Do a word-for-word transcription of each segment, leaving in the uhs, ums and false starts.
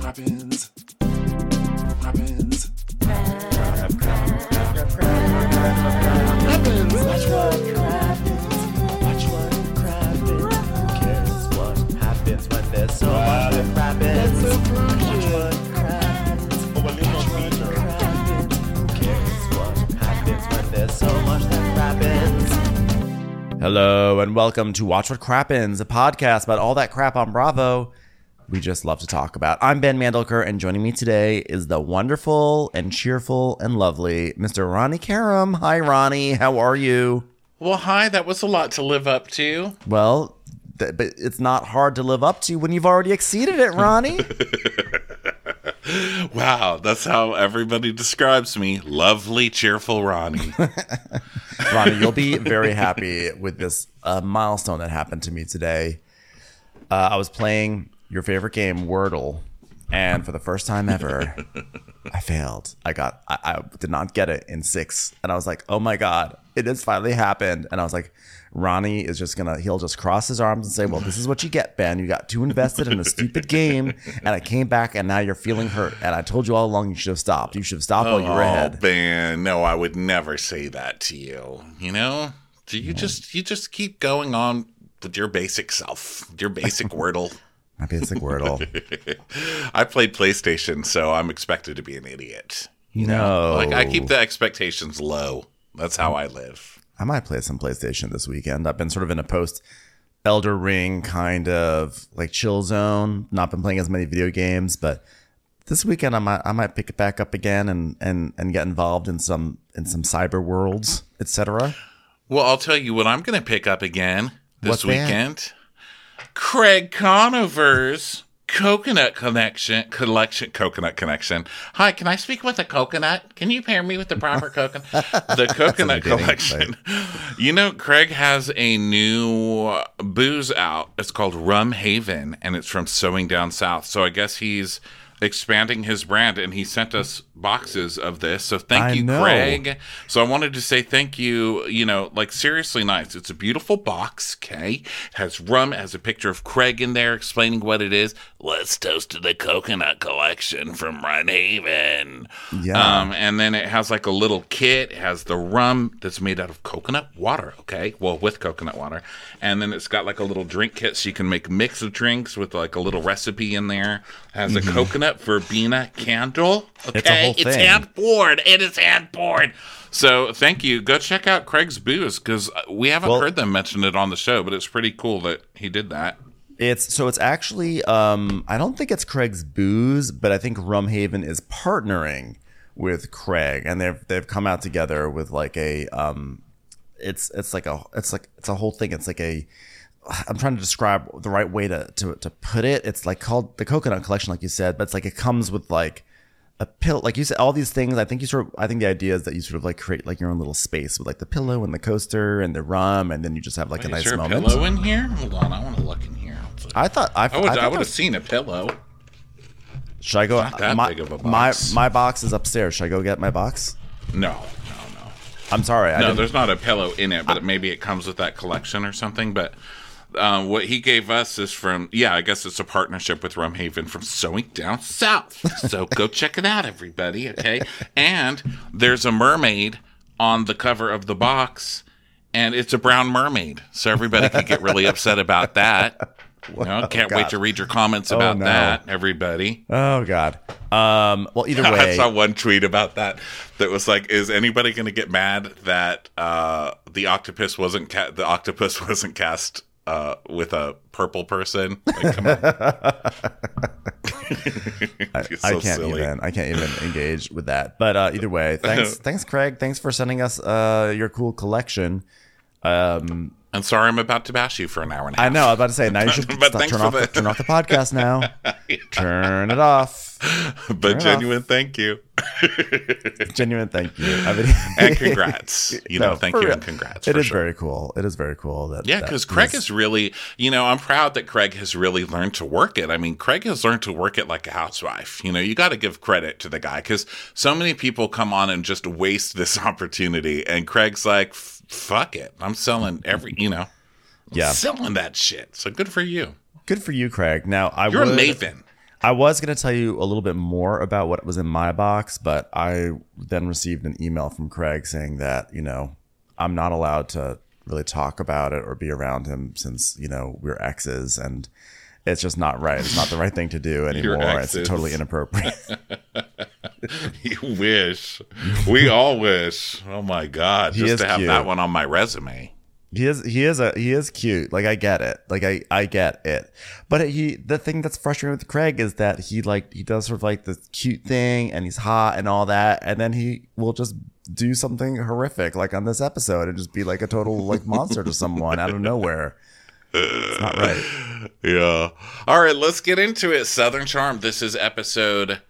Crappens, crappens, crap, crap, crap, crap, crap, crappens. Watch what crappens, watch what crappens. Who cares what happens when there's so much that crappens? Watch what crappens, watch what crappens. Who cares what happens when there's so much that crappens? Hello and welcome to Watch What Crappens, a podcast about all that crap on Bravo we just love to talk about. I'm Ben Mandelker, and joining me today is the wonderful and cheerful and lovely Mister Ronnie Karam. Hi, Ronnie. How are you? Well, hi. That was a lot to live up to. Well, th- but it's not hard to live up to when you've already exceeded it, Ronnie. Wow, that's how everybody describes me. Lovely, cheerful Ronnie. Ronnie, you'll be very happy with this uh, milestone that happened to me today. Uh, I was playing your favorite game, Wordle, and for the first time ever, I failed. I got, I, I did not get it in six, and I was like, "Oh my god, it has finally happened!" And I was like, "Ronnie is just gonna, he'll just cross his arms and say, well, this is what you get, Ben. You got too invested in a stupid game, and I came back, and now you're feeling hurt. And I told you all along, you should have stopped. You should have stopped oh, while you were ahead." Oh, Ben, no, I would never say that to you. You know, do you yeah. just, you just keep going on with your basic self, your basic Wordle. My basic Wordle. I played PlayStation, so I'm expected to be an idiot. You know, no. like I keep the expectations low. That's how I live. I might play some PlayStation this weekend. I've been sort of in a post Elder Ring kind of like chill zone. Not been playing as many video games, but this weekend I might I might pick it back up again and and and get involved in some in some cyber worlds, et cetera. Well, I'll tell you what I'm going to pick up again this What's weekend. That? Craig Conover's Coconut Connection Collection Coconut Connection. Hi, can I speak with a coconut? Can you pair me with the proper coconut? The Coconut Collection. You know, Craig has a new booze out. It's called Rumhaven, and it's from Sewing Down South. So I guess he's expanding his brand, and he sent us boxes of this. So thank I you, know. Craig. So I wanted to say thank you. You know, like seriously nice. It's a beautiful box. Okay. It has rum. It has a picture of Craig in there explaining what it is. Let's toast to the Coconut Collection from Rumhaven. Yeah. Um, and then it has like a little kit. It has the rum that's made out of coconut water. Okay. Well, with coconut water. And then it's got like a little drink kit so you can make mix of drinks with like a little recipe in there. It has mm-hmm. a coconut verbena candle. Okay. It's a whole thing. It's hand poured. It is hand poured. So thank you. Go check out Craig's booze because we haven't well, heard them mention it on the show, but it's pretty cool that he did that. It's so it's actually um, I don't think it's Craig's booze, but I think Rumhaven is partnering with Craig, and they've they've come out together with like a um, it's it's like a it's like it's a whole thing. It's like a I'm trying to describe the right way to to to put it. It's like called the Coconut Collection, like you said, but it's like it comes with like a pill, like you said, all these things. I think you sort of, I think the idea is that you sort of like create like your own little space with like the pillow and the coaster and the rum, and then you just have like Wait, a nice is there moment. Is a pillow in here? Hold on, I want to look in here. Like, I thought I, I would, I I would have seen a pillow. Should I go? It's not that my, big of a box. My my box is upstairs. Should I go get my box? No, no, no. I'm sorry. I no, didn't. There's not a pillow in it, but I, maybe it comes with that collection or something. But Uh, what he gave us is from, yeah, I guess it's a partnership with Rumhaven from Sewing Down South. So go check it out, everybody, okay? And there's a mermaid on the cover of the box, and it's a brown mermaid. So everybody could get really upset about that. You know, can't oh, wait to read your comments oh, about no. that, everybody. Oh, God. Um, well, either way. I saw one tweet about that that was like, is anybody going to get mad that uh, the octopus wasn't ca- the octopus wasn't cast Uh, with a purple person? Like, come on. I, so I can't silly. even. I can't even engage with that. But uh, either way, thanks, thanks, Craig. Thanks for sending us uh, your cool collection. Um, I'm sorry, I'm about to bash you for an hour and a half. I know. I was about to say now you should stop, turn off. The- turn off the podcast now. Turn it off. Turn but it genuine, off. Thank you. Genuine thank you. I mean, and congrats. You no, know, thank you real. and congrats. It for is sure. very cool. It is very cool. That, yeah, because Craig is really, you know, I'm proud that Craig has really learned to work it. I mean, Craig has learned to work it like a housewife. You know, you got to give credit to the guy because so many people come on and just waste this opportunity. And Craig's like, fuck it. I'm selling every, you know, I'm yeah. selling that shit. So good for you. Good for you, Craig. Now, I You're would, a maven. I was going to tell you a little bit more about what was in my box, but I then received an email from Craig saying that, you know, I'm not allowed to really talk about it or be around him since, you know, we're exes and it's just not right. It's not the right thing to do anymore. It's totally inappropriate. You wish. We all wish. Oh my God. He just to have cute. That one on my resume. He is he is a he is cute. Like I get it. Like I, I get it. But he the thing that's frustrating with Craig is that he like he does sort of like this cute thing and he's hot and all that, and then he will just do something horrific like on this episode and just be like a total like monster to someone out of nowhere. It's not right. Yeah. All right, let's get into it. Southern Charm. This is episode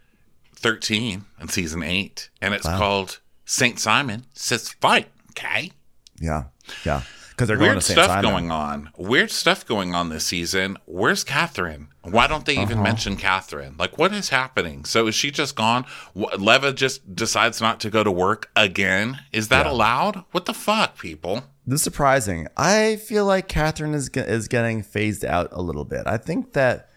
thirteen in season eight, and it's wow. called Saint Simon Says Fight. Okay. Yeah. Yeah. Because they're going Weird to Saint stuff Simon. going on. Weird stuff going on this season. Where's Catherine? Why don't they uh-huh. even mention Catherine? Like, what is happening? So is she just gone? Leva just decides not to go to work again. Is that yeah. allowed? What the fuck, people? This is surprising. I feel like Catherine is is getting phased out a little bit. I think that.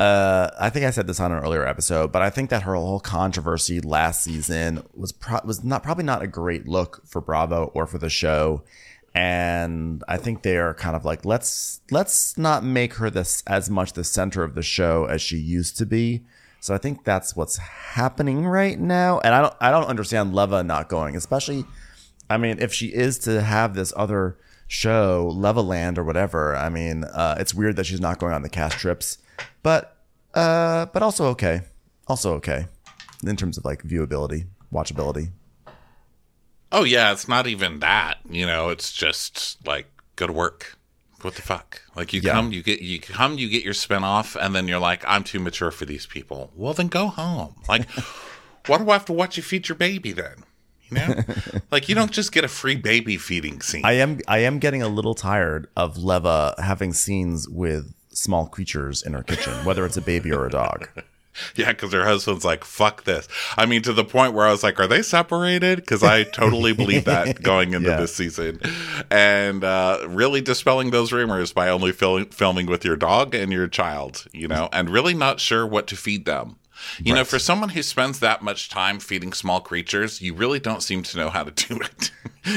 Uh, I think I said this on an earlier episode, but I think that her whole controversy last season was pro- was not probably not a great look for Bravo or for the show. And I think they are kind of like, let's let's not make her this as much the center of the show as she used to be. So I think that's what's happening right now. And I don't I don't understand Leva not going, especially, I mean, if she is to have this other show, Leva Land or whatever. I mean, uh, it's weird that she's not going on the cast trips, but uh, but also okay, also okay in terms of like viewability, watchability. Oh, yeah, it's not even that, you know, it's just like go to work. What the fuck? Like you yeah. come, you get you come, you get your spinoff and then you're like, I'm too mature for these people. Well, then go home. Like, why do I have to watch you feed your baby then? You know, like you don't just get a free baby feeding scene. I am I am getting a little tired of Leva having scenes with small creatures in her kitchen, whether it's a baby or a dog. Yeah, because her husband's like, fuck this. I mean, to the point where I was like, are they separated? Because I totally believe that going into yeah. this season. And uh, really dispelling those rumors by only fil- filming with your dog and your child, you know, and really not sure what to feed them. You right. know, for someone who spends that much time feeding small creatures, you really don't seem to know how to do it.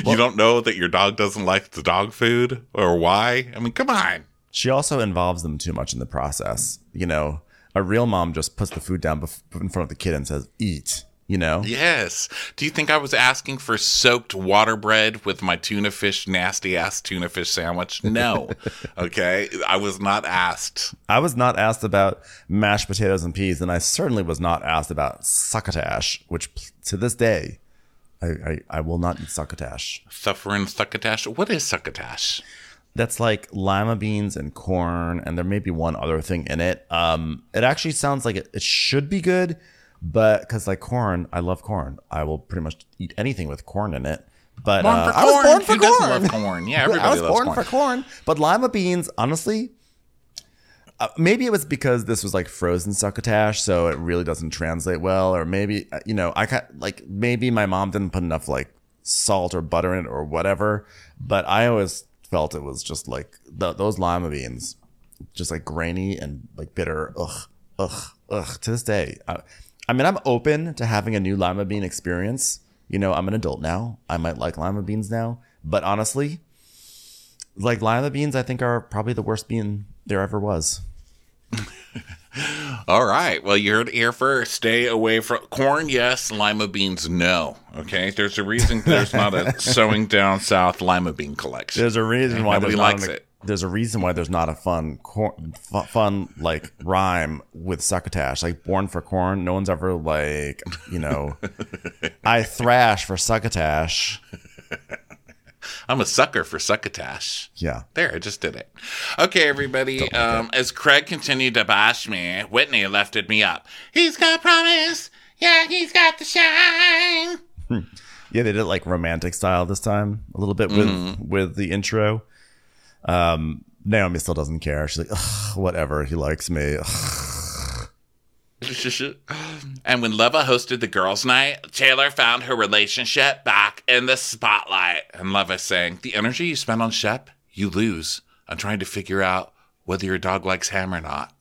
Well, you don't know that your dog doesn't like the dog food or why. I mean, come on. She also involves them too much in the process, you know. A real mom just puts the food down in front of the kid and says, eat, you know? Yes. Do you think I was asking for soaked water bread with my tuna fish, nasty ass tuna fish sandwich? No. Okay. I was not asked. I was not asked about mashed potatoes and peas, and I certainly was not asked about succotash, which to this day, I, I, I will not eat succotash. Suffering succotash? What is succotash? That's like lima beans and corn, and there may be one other thing in it. Um, it actually sounds like it, it should be good, but because like corn, I love corn. I will pretty much eat anything with corn in it. But uh, I was born for Who corn. Love corn. Yeah, everybody I was loves born corn. for corn. But lima beans, honestly, uh, maybe it was because this was like frozen succotash, so it really doesn't translate well. Or maybe you know, I got, like maybe my mom didn't put enough like salt or butter in it or whatever. But I always felt it was just like the, those lima beans, just like grainy and like bitter. Ugh, ugh, ugh. To this day, I, I mean, I'm open to having a new lima bean experience. You know, I'm an adult now. I might like lima beans now, but honestly, like lima beans, I think are probably the worst bean there ever was. All right. Well, you heard it here first. Stay away from corn. Yes. Lima beans. No. Okay. There's a reason there's not a Sewing Down South lima bean collection. There's a reason why nobody likes it. There's a reason why there's not a fun corn, fun like rhyme with succotash. Like born for corn. No one's ever like, you know, I thrash for succotash. I'm a sucker for succotash. Yeah. There, I just did it. Okay, everybody. Like um, as Craig continued to bash me, Whitney lifted me up. He's got promise. Yeah, he's got the shine. Yeah, they did it like romantic style this time a little bit with mm. with the intro. Um, Naomi still doesn't care. She's like, ugh, whatever, he likes me. And when Leva hosted the girls' night, Taylor found her relationship back in the spotlight. And Leva sang, the energy you spend on Shep, you lose. I'm trying to figure out whether your dog likes ham or not.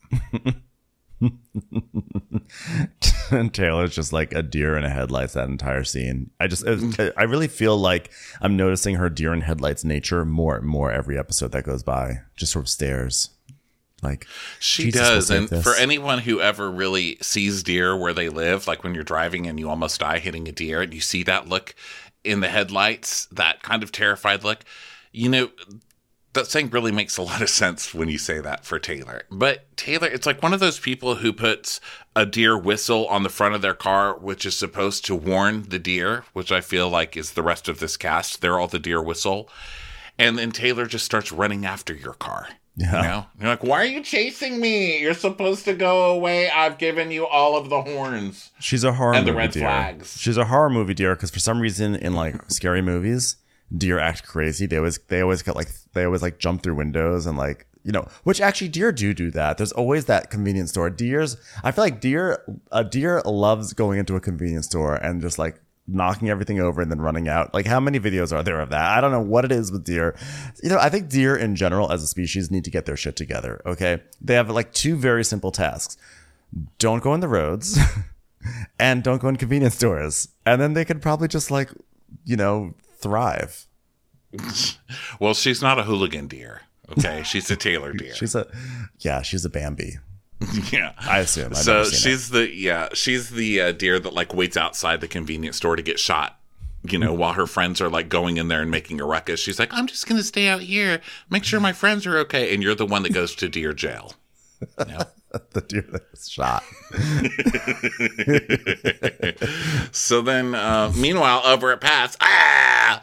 And Taylor's just like a deer in a headlights that entire scene. I just, I really feel like I'm noticing her deer in headlights nature more and more every episode that goes by. Just sort of stares. Like she Jesus does. And this. For anyone who ever really sees deer where they live, like when you're driving and you almost die hitting a deer and you see that look in the headlights, that kind of terrified look, you know, that thing really makes a lot of sense when you say that for Taylor. But Taylor, it's like one of those people who puts a deer whistle on the front of their car, which is supposed to warn the deer, which I feel like is the rest of this cast. They're all the deer whistle. And then Taylor just starts running after your car. Yeah. You know? You're like, why are you chasing me? You're supposed to go away. I've given you all of the horns. She's a horror and movie the red deer. Flags. She's a horror movie deer because for some reason in like scary movies, deer act crazy. They always they always got like they always like jump through windows and like, you know, which actually deer do do that. There's always that convenience store. Deers, I feel like deer a deer loves going into a convenience store and just like knocking everything over and then running out. Like, how many videos are there of that? I don't know what it is with deer. You know, I think deer in general as a species need to get their shit together. Okay, they have like two very simple tasks: don't go in the roads and don't go in convenience stores, and then they could probably just like, you know, thrive. Well, she's not a hooligan deer, okay? She's a Taylor deer. she's a yeah she's a Bambi. Yeah, I assume. I've so she's it. the yeah she's the uh, deer that like waits outside the convenience store to get shot. You know, while her friends are like going in there and making a ruckus, she's like, I'm just gonna stay out here, make sure my friends are okay. And you're the one that goes to deer jail. You know? The deer that's shot. So then, uh, meanwhile, over at Pat's, ah.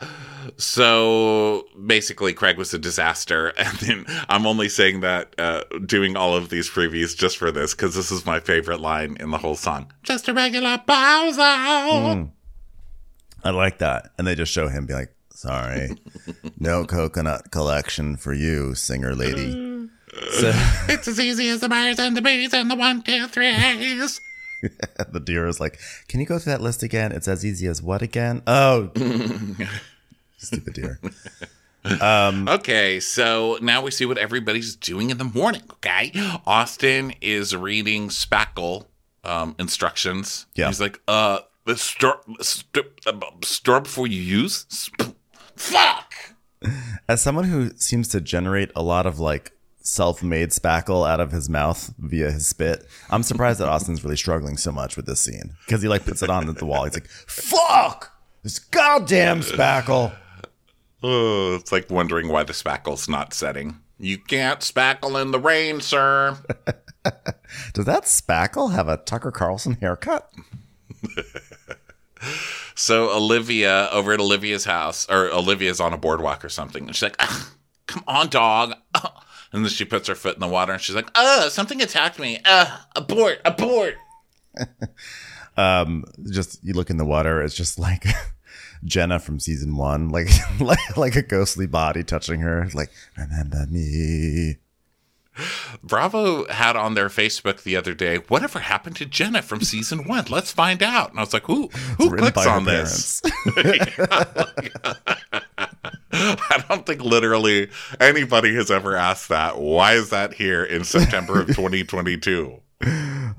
So basically, Craig was a disaster. And then I'm only saying that, uh, doing all of these previews just for this, because this is my favorite line in the whole song. Just a regular Bowser. Mm. I like that. And they just show him be like, sorry, no coconut collection for you, singer lady. So, it's as easy as the Myers and the bees and the one, two, threes. The deer is like, can you go through that list again? It's as easy as what again? Oh, stupid deer. Um, okay, so now we see what everybody's doing in the morning, okay? Austin is reading spackle um, instructions. Yeah. He's like, uh, let's stir, stir, stir before you use. Sp- Fuck! As someone who seems to generate a lot of, like, self-made spackle out of his mouth via his spit, I'm surprised that Austin's really struggling so much with this scene. Because he, like, puts it on the wall. He's like, fuck! This goddamn spackle! Oh, it's like wondering why the spackle's not setting. You can't spackle in the rain, sir. Does that spackle have a Tucker Carlson haircut? So Olivia, over at Olivia's house, or Olivia's on a boardwalk or something, and she's like, come on, dog. And then she puts her foot in the water, and she's like, oh, something attacked me. Uh, abort, abort. um, just, you look in the water, it's just like... Jenna from season one, like, like like a ghostly body touching her, like, remember me. Bravo had on their Facebook the other day, whatever happened to Jenna from season one? Let's find out. And I was like, who who clicks on this? I don't think literally anybody has ever asked that. Why is that here in September of twenty twenty-two?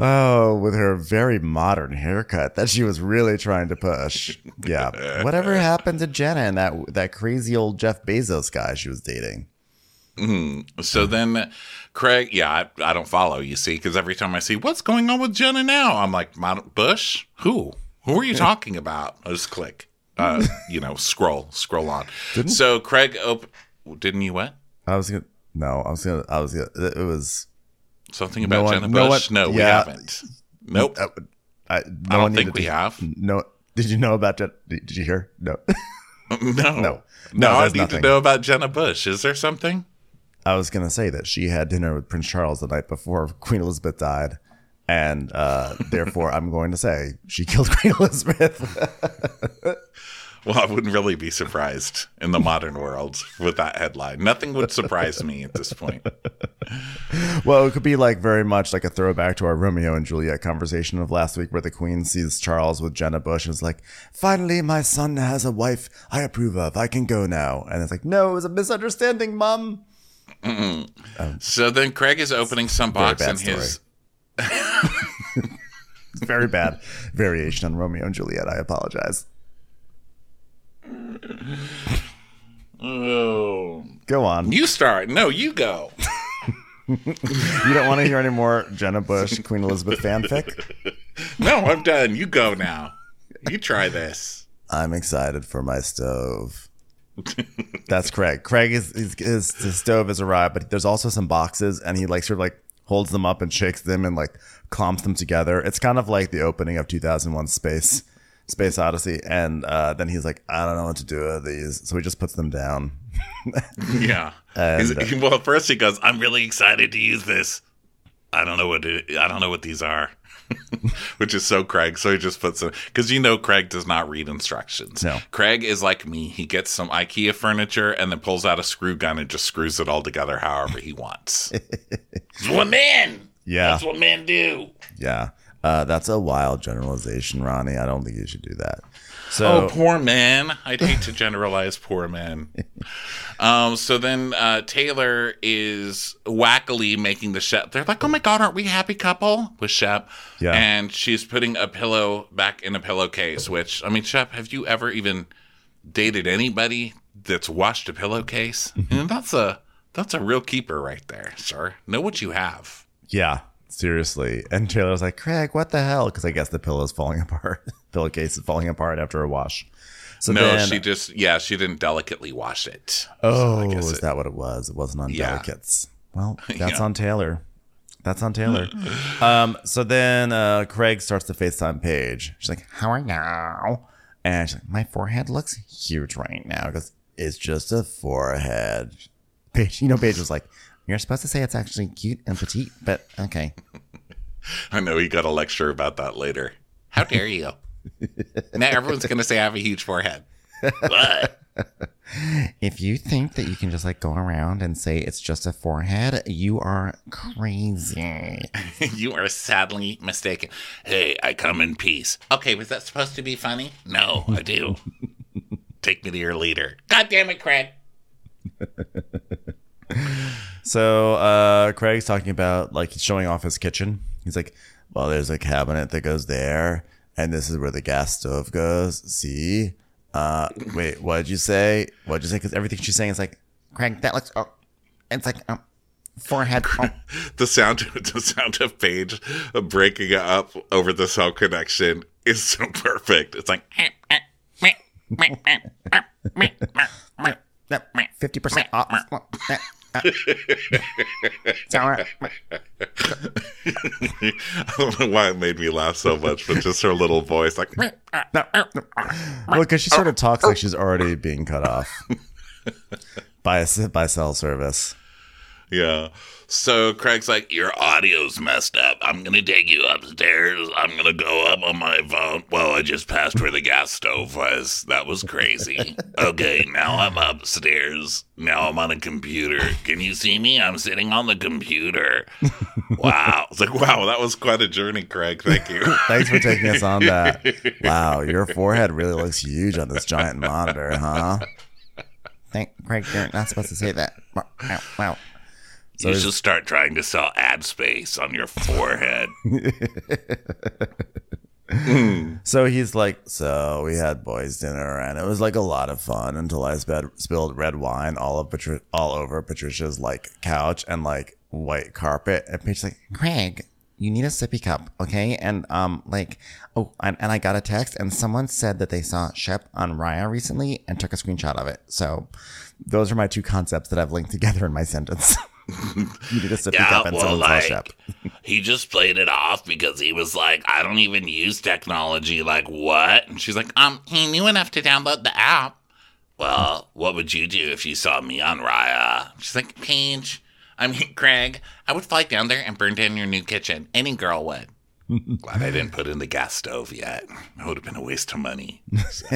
Oh, with her very modern haircut that she was really trying to push. Yeah. Whatever happened to Jenna and that that crazy old Jeff Bezos guy she was dating? Mm-hmm. So then Craig, yeah, I, I don't follow, you see, because every time I see what's going on with Jenna now, I'm like, Bush? Who? Who are you talking about? I just click, uh, you know, scroll, scroll on. Didn't so Craig, op- didn't you what? I was going to, no, I was going to, I was going to, it was. Something about no one, Jenna Bush? No, one, no we yeah. haven't. Nope. I, I, no I don't think we do, have. No. Did you know about Jenna? Did you hear? No. no. No. No, no I need nothing. to know about Jenna Bush. Is there something? I was going to say that she had dinner with Prince Charles the night before Queen Elizabeth died. And uh, therefore, I'm going to say she killed Queen Elizabeth. Well, I wouldn't really be surprised in the modern world with that headline. Nothing would surprise me at this point. Well, it could be like very much like a throwback to our Romeo and Juliet conversation of last week, where the Queen sees Charles with Jenna Bush and is like, finally, my son has a wife I approve of. I can go now. And it's like, no, it was a misunderstanding, Mom. Um, so then Craig is opening some box in his... Very bad variation on Romeo and Juliet. I apologize. Oh, go on. You start. No, you go. You don't want to hear any more Jenna Bush, Queen Elizabeth fanfic? No, I'm done. You go now. You try this. I'm excited for my stove. That's Craig. Craig is, is, is his stove has arrived, but there's also some boxes, and he like sort of like holds them up and shakes them and like clumps them together. It's kind of like the opening of two thousand one Space. Space Odyssey, and uh, then he's like, I don't know what to do with these, so he just puts them down. Yeah. And, uh, well, first he goes, I'm really excited to use this. I don't know what it, I don't know what these are, which is so Craig. So he just puts them, because you know Craig does not read instructions. No. Craig is like me. He gets some IKEA furniture and then pulls out a screw gun and just screws it all together however he wants. That's what men. Yeah. That's what men do. Yeah. Uh, that's a wild generalization, Ronnie. I don't think you should do that. So, oh, poor man. I'd hate to generalize poor man. Um, so then uh, Taylor is wackily making the Shep. They're like, oh, my God, aren't we a happy couple with Shep? Yeah. And she's putting a pillow back in a pillowcase, which, I mean, Shep, have you ever even dated anybody that's washed a pillowcase? And that's a that's a real keeper right there, sir. Know what you have. Yeah. Seriously. And Taylor's like, Craig, what the hell? Because I guess the pillow's falling apart. Pillowcase is falling apart after a wash. So no, then, she just, yeah, she didn't delicately wash it. Oh, so is it, that what it was? It wasn't on yeah. delicates. Well, that's yeah. on Taylor. That's on Taylor. um, so then uh, Craig starts to FaceTime Paige. She's like, how are you? And she's like, my forehead looks huge right now because it's just a forehead. Paige, you know, Paige was like, you're supposed to say it's actually cute and petite, but okay. I know he got a lecture about that later. How dare you? Now everyone's going to say I have a huge forehead. But if you think that you can just like go around and say it's just a forehead, you are crazy. You are sadly mistaken. Hey, I come in peace. Okay, was that supposed to be funny? No, I do. Take me to your leader. God damn it, Craig. So uh, Craig's talking about like he's showing off his kitchen. He's like, well, there's a cabinet that goes there, and this is where the gas stove goes. See? Uh, wait, what did you say? What did you say? Because everything she's saying is like, Craig, that looks. Oh, it's like oh, forehead. Oh. The sound, the sound of Paige breaking up over the cell connection is so perfect. It's like fifty percent off. I don't know why it made me laugh so much, but just her little voice, like, well, because she sort of talks like she's already being cut off by a, by cell service. Yeah. So Craig's like, your audio's messed up. I'm gonna take you upstairs. I'm gonna go up on my phone. Well, I just passed where the gas stove was. That was crazy. Okay, now I'm upstairs. Now I'm on a computer. Can you see me? I'm sitting on the computer. Wow. It's like, wow, that was quite a journey, Craig. Thank you. Thanks for taking us on that. Wow, your forehead really looks huge on this giant monitor, huh? Thank Craig, you're not supposed to say that. Wow. Wow. So you should start trying to sell ad space on your forehead. mm. So he's like, so we had boys' dinner, and it was like a lot of fun until I sped, spilled red wine all, of Patri- all over Patricia's like couch and like white carpet. And Paige like, Craig, you need a sippy cup, okay? And um, like, oh, and, and I got a text, and someone said that they saw Shep on Raya recently and took a screenshot of it. So those are my two concepts that I've linked together in my sentence. You did a yeah, up well, like, he just played it off because he was like, I don't even use technology. Like, what? And she's like, um, he knew enough to download the app. Well, what would you do if you saw me on Raya? She's like, Paige, I mean, Craig, I would fly down there and burn down your new kitchen. Any girl would. Glad I didn't put in the gas stove yet. It would have been a waste of money. So.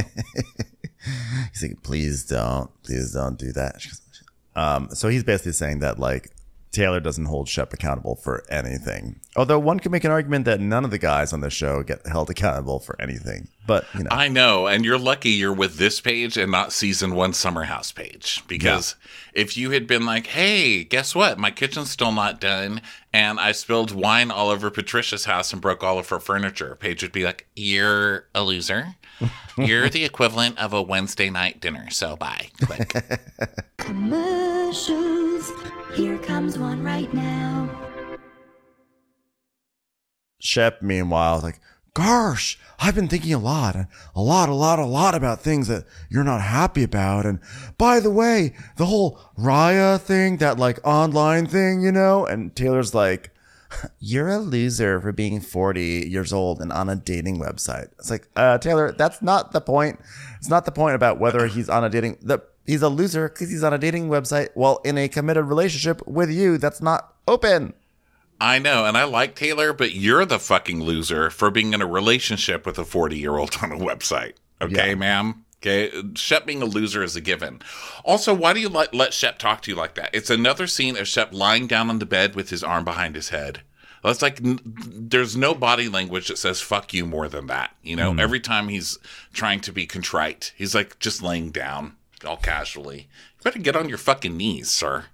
He's like, please don't. Please don't do that. Um, so he's basically saying that, like, Taylor doesn't hold Shep accountable for anything. Although one could make an argument that none of the guys on the show get held accountable for anything. But, you know. I know. And you're lucky you're with this page and not season one Summer House page. Because yeah. if you had been like, hey, guess what? My kitchen's still not done. And I spilled wine all over Patricia's house and broke all of her furniture. Paige would be like, you're a loser. You're the equivalent of a Wednesday night dinner. So bye. Click. Commercials. Here comes one right now. Shep, meanwhile, is like, gosh, I've been thinking a lot, a lot, a lot, a lot about things that you're not happy about. And by the way, the whole Raya thing, that like online thing, you know? And Taylor's like, you're a loser for being forty years old and on a dating website. It's like, uh, Taylor, that's not the point. It's not the point about whether he's on a dating. The, he's a loser because he's on a dating website while in a committed relationship with you. That's not open. I know. And I like Taylor, but you're the fucking loser for being in a relationship with a forty-year-old on a website. Okay, yeah. ma'am? Okay, Shep being a loser is a given. Also, why do you let, let Shep talk to you like that? It's another scene of Shep lying down on the bed with his arm behind his head. It's like n- there's no body language that says fuck you more than that. You know, mm. every time he's trying to be contrite, he's like just laying down all casually. You better get on your fucking knees, sir.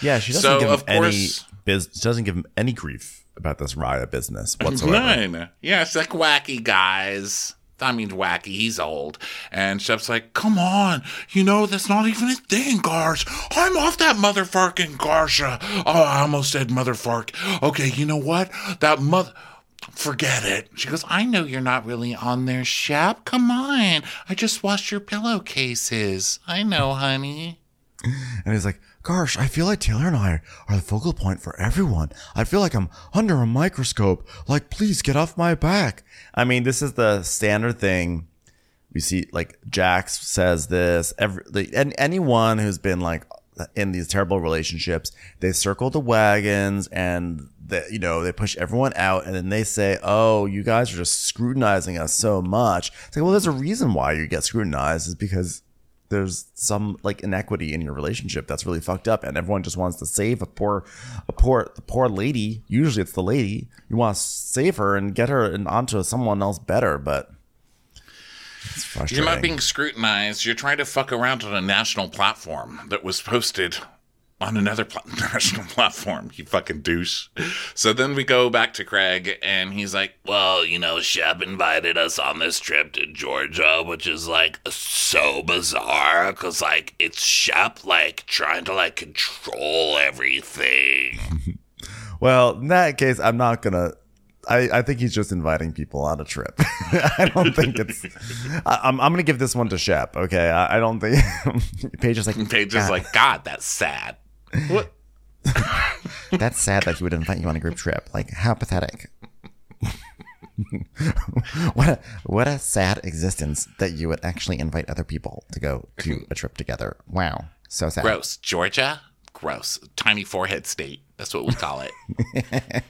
Yeah, she doesn't so, give him of course, any biz- she doesn't give him any grief about this Raya business whatsoever. None. Yeah, it's like wacky guys. I mean, wacky, he's old. And Shep's like, come on, you know, that's not even a thing, Garsh. I'm off that motherfucking Garsha. Oh, I almost said motherfark. Okay, you know what? That mother... Forget it. She goes, I know you're not really on there, Shep. Come on. I just washed your pillowcases. I know, honey. And he's like, gosh, I feel like Taylor and I are the focal point for everyone. I feel like I'm under a microscope. Like, please get off my back. I mean, this is the standard thing. We see, like, Jax says this. Every, like, and anyone who's been, like, in these terrible relationships, they circle the wagons and, the, you know, they push everyone out. And then they say, oh, you guys are just scrutinizing us so much. It's like, well, there's a reason why you get scrutinized is because there's some like inequity in your relationship that's really fucked up, and everyone just wants to save a poor, a poor, the poor lady. Usually, it's the lady you want to save her and get her and onto someone else better. But it's frustrating. You're not being scrutinized. You're trying to fuck around on a national platform that was posted on another pl- national platform. You fucking douche. So then we go back to Craig, and he's like, well, you know, Shep invited us on this trip to Georgia, which is, like, so bizarre, because, like, it's Shep, like, trying to, like, control everything. Well, in that case, I'm not gonna... I, I think he's just inviting people on a trip. I don't think it's... I, I'm I'm going to give this one to Shep, okay? I, I don't think... Paige is like... Paige is like, God, that's sad. What? That's sad that he would invite you on a group trip. Like, how pathetic. What a, what a sad existence that you would actually invite other people to go to a trip together. Wow. So sad. Gross. Georgia? Gross. Tiny forehead state. That's what we call it.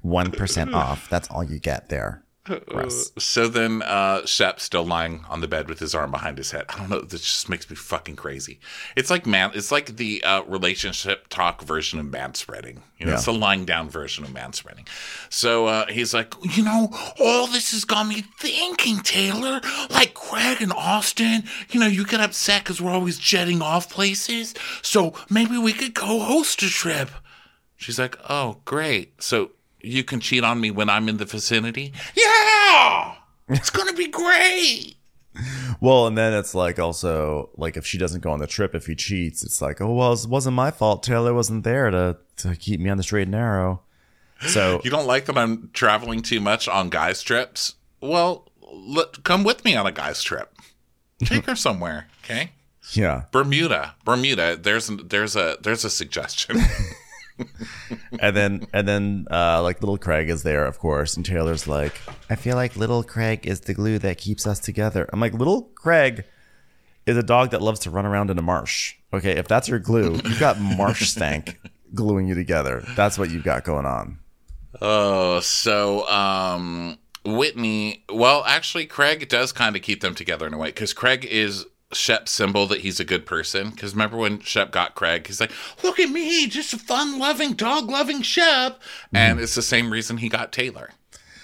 One percent off. That's all you get there. Gross. So then uh, Shep's still lying on the bed with his arm behind his head. I don't know. This just makes me fucking crazy. It's like man. It's like the uh, relationship talk version of manspreading. You know, yeah. It's the lying down version of manspreading. So uh, he's like, you know, all this has got me thinking, Taylor. Like Craig and Austin, you know, you get upset because we're always jetting off places. So maybe we could co-host a trip. She's like, oh, great. So you can cheat on me when I'm in the vicinity? Yeah! It's going to be great! Well, and then it's like also, like if she doesn't go on the trip, if he cheats, it's like, oh, well, it wasn't my fault. Taylor wasn't there to, to keep me on the straight and narrow. So you don't like that I'm traveling too much on guys' trips? Well, let, come with me on a guys' trip. Take her somewhere, okay? Yeah. Bermuda. Bermuda. There's, there's, a, there's a suggestion. and then and then uh like little Craig is there, of course, and Taylor's like, I feel like little Craig is the glue that keeps us together. I'm like, little Craig is a dog that loves to run around in a marsh. Okay, if that's your glue, you've got marsh stank gluing you together. That's what you've got going on. Oh, so um, Whitney. Well, actually, Craig does kind of keep them together in a way, because Craig is Shep's symbol that he's a good person. Because remember when Shep got Craig, he's like, "Look at me, just a fun-loving, dog-loving Shep," mm-hmm. and it's the same reason he got Taylor.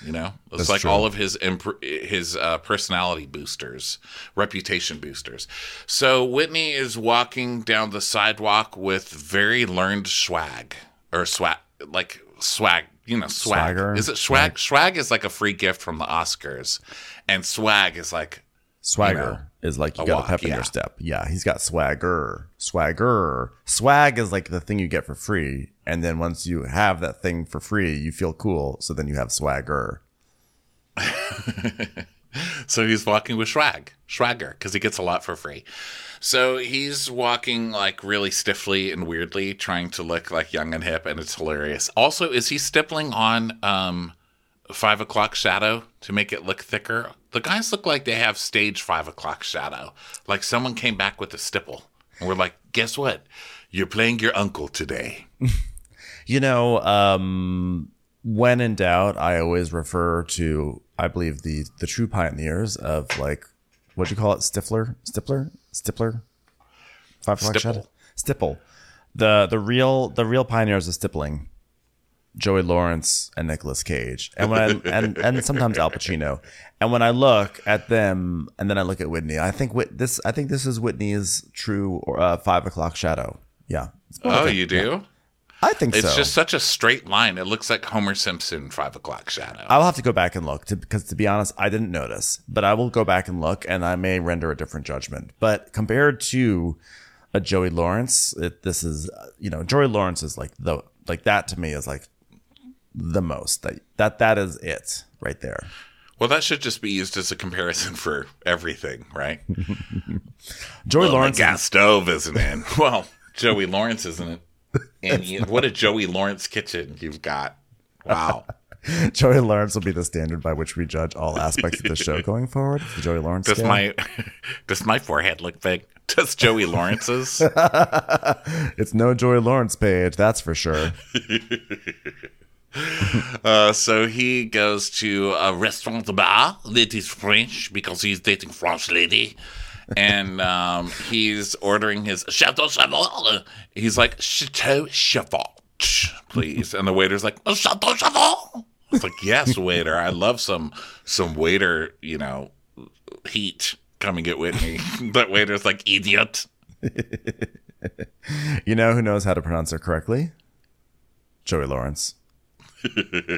You know, it's That's like true. all of his imp- his uh, personality boosters, reputation boosters. So Whitney is walking down the sidewalk with very learned swag or swag, like swag. You know, swag. Swagger. Is it swag? swag? Swag is like a free gift from the Oscars, and swag is like swagger you know, is like you a got walk, a pep yeah. in your step. Yeah, he's got swagger, swagger. Swag is like the thing you get for free, and then once you have that thing for free, you feel cool. So then you have swagger. So he's walking with swag, swagger, because he gets a lot for free. So he's walking like really stiffly and weirdly, trying to look like young and hip, and it's hilarious. Also, is he stippling on um, five o'clock shadow to make it look thicker? The guys look like they have stage five o'clock shadow. Like someone came back with a stipple, and we're like, guess what? You're playing your uncle today. You know, um, when in doubt, I always refer to, I believe, the the true pioneers of, like, what'd you call it? Stifler? Stippler? Stippler? Five o'clock shadow? Stipple. The the real the real pioneers of stippling. Joey Lawrence and Nicolas Cage. And when I and, and sometimes Al Pacino. And when I look at them and then I look at Whitney, I think wh- this I think this is Whitney's true uh, five o'clock shadow. Yeah. Oh, you do? Yeah. I think it's so. It's just such a straight line. It looks like Homer Simpson, five o'clock shadow. I'll have to go back and look, because to, to be honest, I didn't notice. But I will go back and look, and I may render a different judgment. But compared to a Joey Lawrence, it, this is, you know, Joey Lawrence is like the, like that to me is like the most. That, that that is it right there. Well, that should just be used as a comparison for everything, right? Joey well, Lawrence. The gas stove isn't in. Well, Joey Lawrence isn't in. And you, what a Joey Lawrence kitchen you've got. Wow. Joey Lawrence will be the standard by which we judge all aspects of the show going forward. The Joey Lawrence does scale. my Does my forehead look big? Does Joey Lawrence's? It's no Joey Lawrence page, that's for sure. uh, so he goes to a restaurant bar that is French because he's dating French lady. And um, he's ordering his Chateau Cheval. He's like, Chateau Cheval, please. And the waiter's like, oh, Chateau Cheval. It's like, yes, waiter. I love some some waiter, you know, heat coming at Whitney. That waiter's like, idiot. You know who knows how to pronounce it correctly? Joey Lawrence.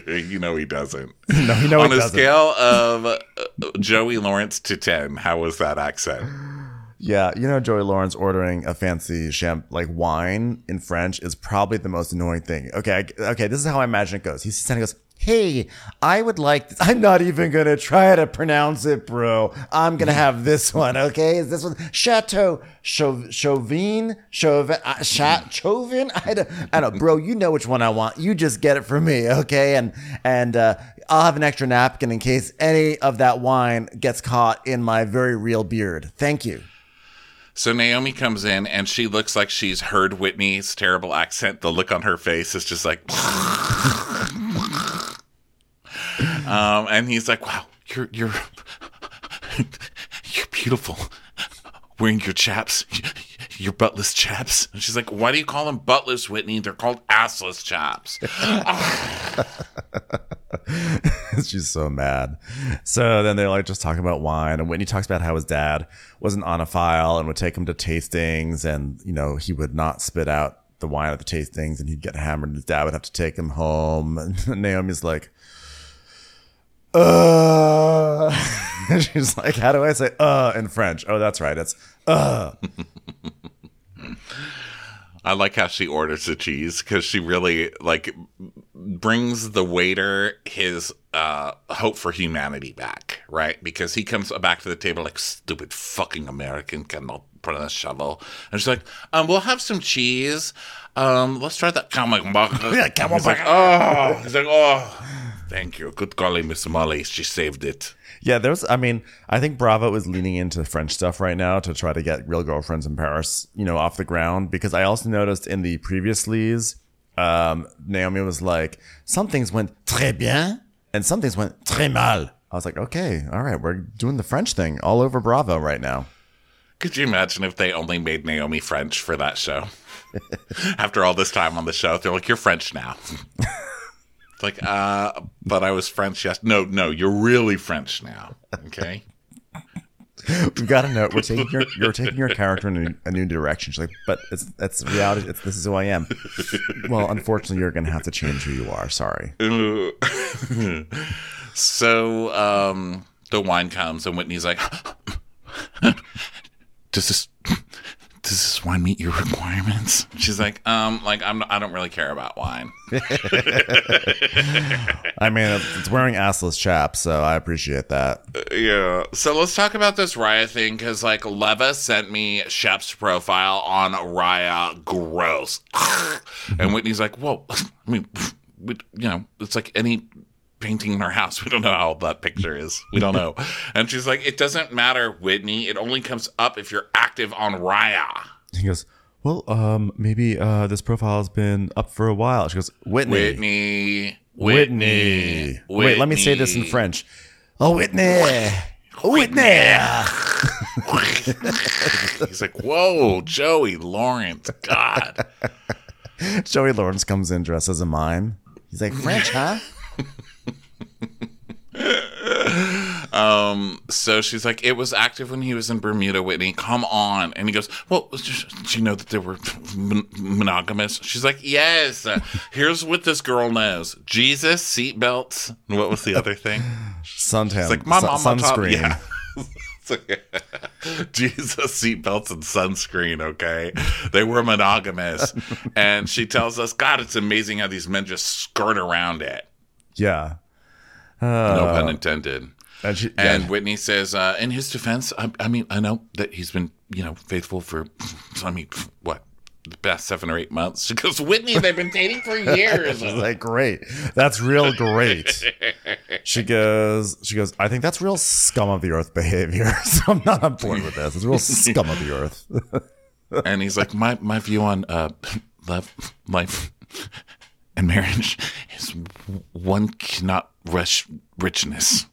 You know he doesn't. No, you know On he a doesn't. Scale of Joey Lawrence to ten, how was that accent? Yeah, you know Joey Lawrence ordering a fancy champ like wine in French is probably the most annoying thing. Okay, I, okay, this is how I imagine it goes. He sits down and goes, "Hey, I would like this. I'm not even gonna try to pronounce it, bro. I'm gonna have this one. Okay, is this one Chateau Chau- Chauvin? Chauvin? Uh, Cha- Chauvin? I don't, I don't, bro. You know which one I want. You just get it for me, okay? And and uh, I'll have an extra napkin in case any of that wine gets caught in my very real beard. Thank you." So Naomi comes in and she looks like she's heard Whitney's terrible accent. The look on her face is just like. Um, and he's like, wow, you're you're you're beautiful wearing your chaps, your buttless chaps. And she's like, why do you call them buttless, Whitney? They're called assless chaps. She's so mad. So then they're like just talking about wine, and Whitney talks about how his dad was an onophile and would take him to tastings, and you know he would not spit out the wine at the tastings, and he'd get hammered, and his dad would have to take him home. And Naomi's like, uh she's like, how do I say uh in French? Oh, that's right, it's uh. I like how she orders the cheese, because she really like brings the waiter his uh hope for humanity back, right? Because he comes back to the table like, stupid fucking American cannot pronounce shovel. And she's like, um we'll have some cheese, um let's try that. He's like, oh he's like oh thank you. Good golly, Miss Molly. She saved it. Yeah, there's, I mean, I think Bravo is leaning into French stuff right now to try to get Real Girlfriends in Paris, you know, off the ground. Because I also noticed in the previous lees, um, Naomi was like, some things went très bien and some things went très mal. I was like, okay, all right, we're doing the French thing all over Bravo right now. Could you imagine if they only made Naomi French for that show? After all this time on the show, they're like, you're French now. It's like, uh, but I was French, yes. No, no, you're really French now, okay? We've got to know. We're taking your, you're taking your character in a, a new direction. She's like, but it's that's reality. It's, this is who I am. Well, unfortunately, you're going to have to change who you are. Sorry. So um, the wine comes, and Whitney's like, does this does this wine meet your requirements? She's like, um, like I'm I don't really care about wine. I mean, it's wearing assless chaps, so I appreciate that. Uh, yeah. So let's talk about this Raya thing, because like Leva sent me Shep's profile on Raya. Gross. And Whitney's like, whoa. I mean, we, you know, it's like any painting in our house. We don't know how old that picture is. We don't know. And she's like, it doesn't matter, Whitney. It only comes up if you're active on Raya. He goes, well, um, maybe uh, this profile has been up for a while. She goes, Whitney. Whitney. Whitney. Whitney. Wait, let me say this in French. Oh, Whitney. Whitney. Whitney. He's like, whoa, Joey Lawrence. God. Joey Lawrence comes in dressed as a mime. He's like, French, huh? um so she's like, it was active when he was in Bermuda, Whitney, come on. And he goes, well, do you know that they were mon- monogamous? She's like, yes. Here's what this girl knows: Jesus, seatbelts, and what was the other thing? Suntan. It's like my Sun- mama sunscreen. Yeah. Jesus, seatbelts, and sunscreen, okay? They were monogamous. And she tells us, God, it's amazing how these men just skirt around it. Yeah. Uh, no pun intended. And, she, and yeah. Whitney says, uh, in his defense, I, I mean, I know that he's been, you know, faithful for, I mean, what, the past seven or eight months. She goes, Whitney, they've been dating for years. She's like, great. That's real great. She goes, she goes, I think that's real scum of the earth behavior. So I'm not on board with this. It's real scum of the earth. And he's like, my, my view on uh, love, life, and marriage is one cannot rush richness.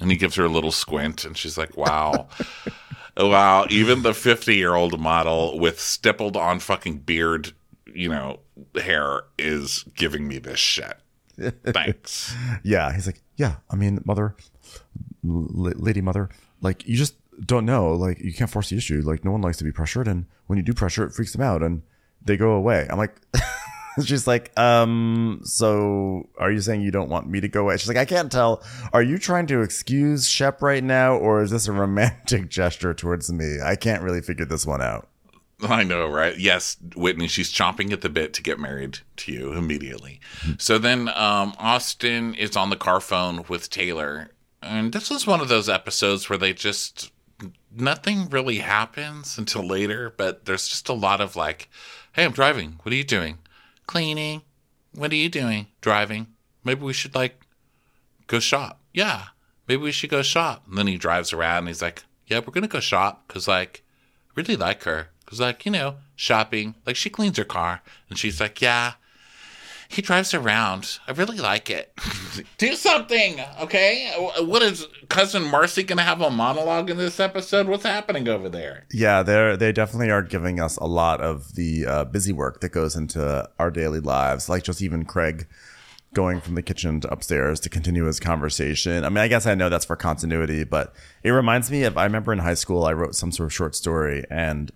And he gives her a little squint, and she's like, wow. Wow. Even the fifty-year-old model with stippled on fucking beard, you know, hair is giving me this shit. Thanks. Yeah. He's like, yeah, I mean, mother, l- lady mother, like, you just don't know. Like, you can't force the issue. Like, no one likes to be pressured. And when you do pressure, it freaks them out, and they go away. I'm like... She's like, um, so are you saying you don't want me to go away? She's like, I can't tell. Are you trying to excuse Shep right now, or is this a romantic gesture towards me? I can't really figure this one out. I know, right? Yes, Whitney, she's chomping at the bit to get married to you immediately. So then um, Austin is on the car phone with Taylor. And this is one of those episodes where they just, nothing really happens until later. But there's just a lot of like, hey, I'm driving. What are you doing? Cleaning. What are you doing? Driving. Maybe we should like go shop. Yeah, maybe we should go shop. And then he drives around and he's like, yeah, we're gonna go shop, because like I really like her, because like, you know, shopping, like she cleans her car. And she's like, yeah, he drives around, I really like it. Do something, okay? What is cousin Marcy gonna have a monologue in this episode? What's happening over there? Yeah, they're they definitely are giving us a lot of the uh, busy work that goes into our daily lives, like just even Craig going from the kitchen to upstairs to continue his conversation. I mean, I guess I know that's for continuity, but it reminds me of, I remember in high school I wrote some sort of short story, and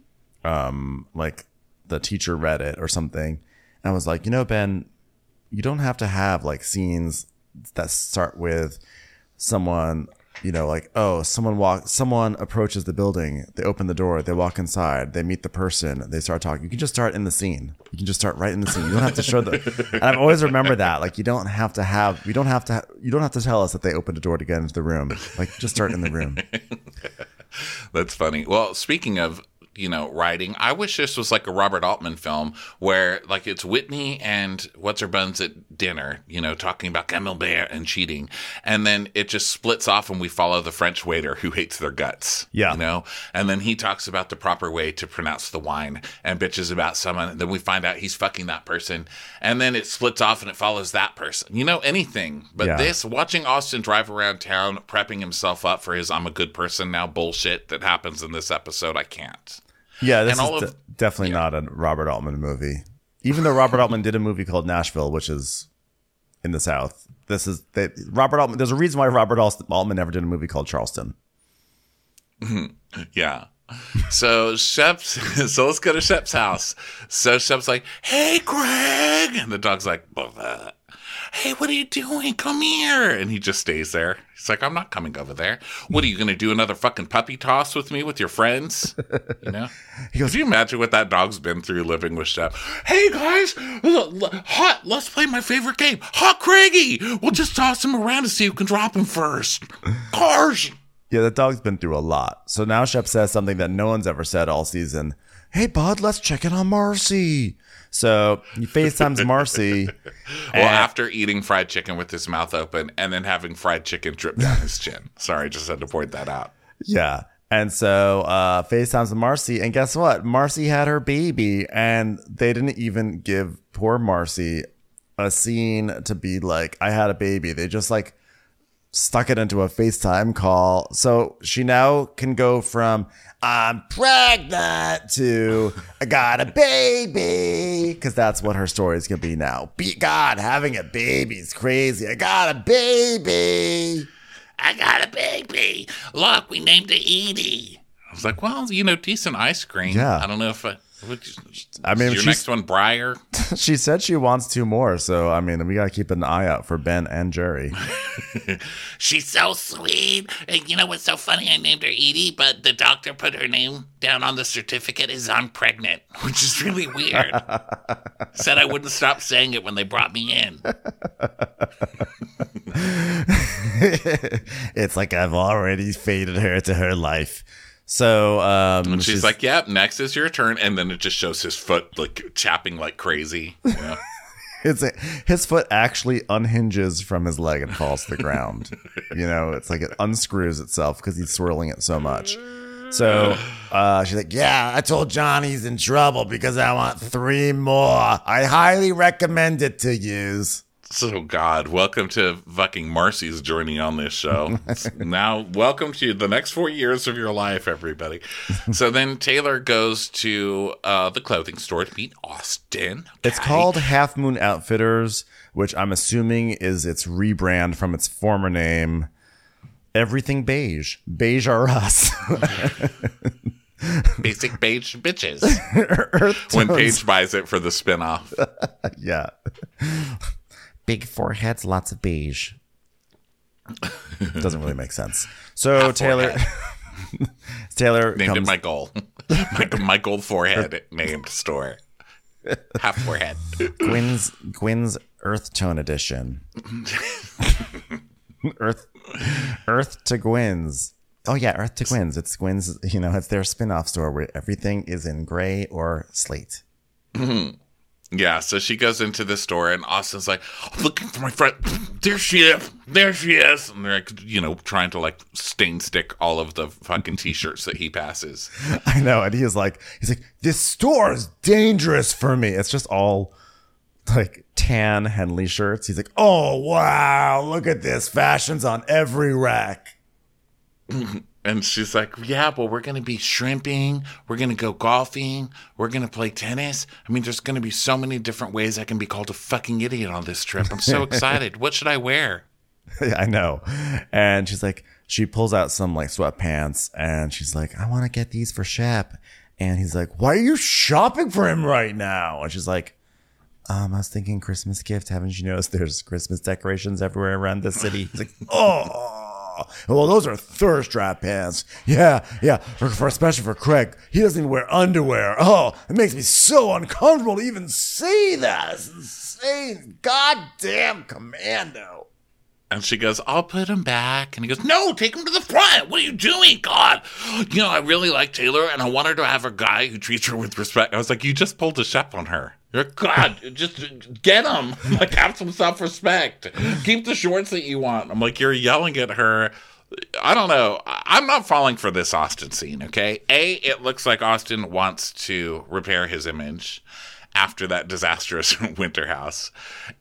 um, like the teacher read it or something, and I was like, you know, Ben, you don't have to have like scenes that start with someone, you know, like, oh, someone walk, someone approaches the building, they open the door, they walk inside, they meet the person, they start talking. You can just start in the scene. You can just start right in the scene. You don't have to show the. And I've always remembered that, like, you don't have to have, you don't have to, you don't have to tell us that they opened a door to get into the room. Like, just start in the room. That's funny. Well, speaking of you know, writing. I wish this was like a Robert Altman film where, like, it's Whitney and What's-Her-Buns at dinner, you know, talking about Camembert and cheating. And then it just splits off and we follow the French waiter who hates their guts. Yeah. You know? And then he talks about the proper way to pronounce the wine and bitches about someone. And then we find out he's fucking that person. And then it splits off and it follows that person. You know, anything. But yeah. this, watching Austin drive around town, prepping himself up for his I'm a good person now bullshit that happens in this episode, I can't. Yeah, this and is of, d- definitely yeah. not a Robert Altman movie. Even though Robert Altman did a movie called Nashville, which is in the South. This is they, Robert Altman. There's a reason why Robert Altman never did a movie called Charleston. yeah. So Shep's. So let's go to Shep's house. So Shep's like, "Hey, Craig," and the dog's like, "Bleh. Hey, what are you doing? Come here." And he just stays there. He's like, "I'm not coming over there. What are you going to do? Another fucking puppy toss with me with your friends?" You know? He goes, "Can you imagine what that dog's been through living with Shep? Hey, guys, hot, let's play my favorite game. Hot Craigie. We'll just toss him around to see who can drop him first. Cars." Yeah, that dog's been through a lot. So now Shep says something that no one's ever said all season. "Hey, bud, let's check in on Marcy." So he FaceTimes Marcy. well, and- after eating fried chicken with his mouth open and then having fried chicken drip down his chin. Sorry, just had to point that out. Yeah. And so uh, FaceTimes Marcy. And guess what? Marcy had her baby. And they didn't even give poor Marcy a scene to be like, "I had a baby." They just like stuck it into a FaceTime call. So she now can go from "I'm pregnant" to "I got a baby," because that's what her story is going to be now. Be God, having a baby is crazy. "I got a baby. I got a baby. Look, we named it Edie." I was like, well, you know, decent ice cream. Yeah. I don't know if I, I mean, your next one, Briar. She said she wants two more, so I mean, we gotta keep an eye out for Ben and Jerry. "She's so sweet, and you know what's so funny? I named her Edie, but the doctor put her name down on the certificate as 'I'm pregnant,' which is really weird." Said I wouldn't stop saying it when they brought me in. It's like I've already fated her to her life. So um, and she's, she's like, "Yep, yeah, next is your turn," and then it just shows his foot like chapping like crazy. You know? It's a, his foot actually unhinges from his leg and falls to the ground. You know, it's like it unscrews itself because he's swirling it so much. So uh, she's like, "Yeah, I told John he's in trouble because I want three more. I highly recommend it to use." So, God, welcome to fucking Marcy's journey on this show. Now, welcome to the next four years of your life, everybody. So then Taylor goes to uh, the clothing store to meet Austin. Okay. It's called Half Moon Outfitters, which I'm assuming is its rebrand from its former name, Everything Beige. Beige Are Us. Basic beige bitches. Earth when Paige buys it for the spinoff. Yeah. Big foreheads, lots of beige. Doesn't really make sense. So Not Taylor, Taylor named comes. It Michael. Michael, Michael forehead named store. Half forehead. Gwyn's Gwyn's Earth Tone Edition. Earth, Earth to Gwyn's. Oh yeah, Earth to Gwyn's. It's Gwyn's. You know, it's their spin-off store where everything is in gray or slate. Mm-hmm. Yeah, so she goes into the store, and Austin's like, "I'm looking for my friend. There she is. There she is." And they're, like, you know, trying to, like, stain stick all of the fucking T-shirts that he passes. I know, and he is like, he's like, "This store is dangerous for me." It's just all, like, tan Henley shirts. He's like, "Oh, wow, look at this. Fashion's on every rack." And she's like, "Yeah, but we're going to be shrimping. We're going to go golfing. We're going to play tennis. I mean, there's going to be so many different ways I can be called a fucking idiot on this trip. I'm so excited. What should I wear?" I know. And she's like, she pulls out some like sweatpants and she's like, "I want to get these for Shep." And he's like, "Why are you shopping for him right now?" And she's like, um, "I was thinking Christmas gift. Haven't you noticed there's Christmas decorations everywhere around the city?" He's like, "Oh. Well, those are thirst trap pants. Yeah, yeah, for, for especially for Craig. He doesn't even wear underwear. Oh, it makes me so uncomfortable to even say that. It's insane. Goddamn commando." And she goes, I'll put him back. And he goes, no, take him to the front. What are you doing? God. You know, I really like Taylor, and I want her to have a guy who treats her with respect. I was like, you just pulled a Shep on her. You're God, just get him. Like, have some self-respect. Keep the shorts that you want. I'm like, you're yelling at her. I don't know. I'm not falling for this Austin scene, okay? A, it looks like Austin wants to repair his image after that disastrous Winter House.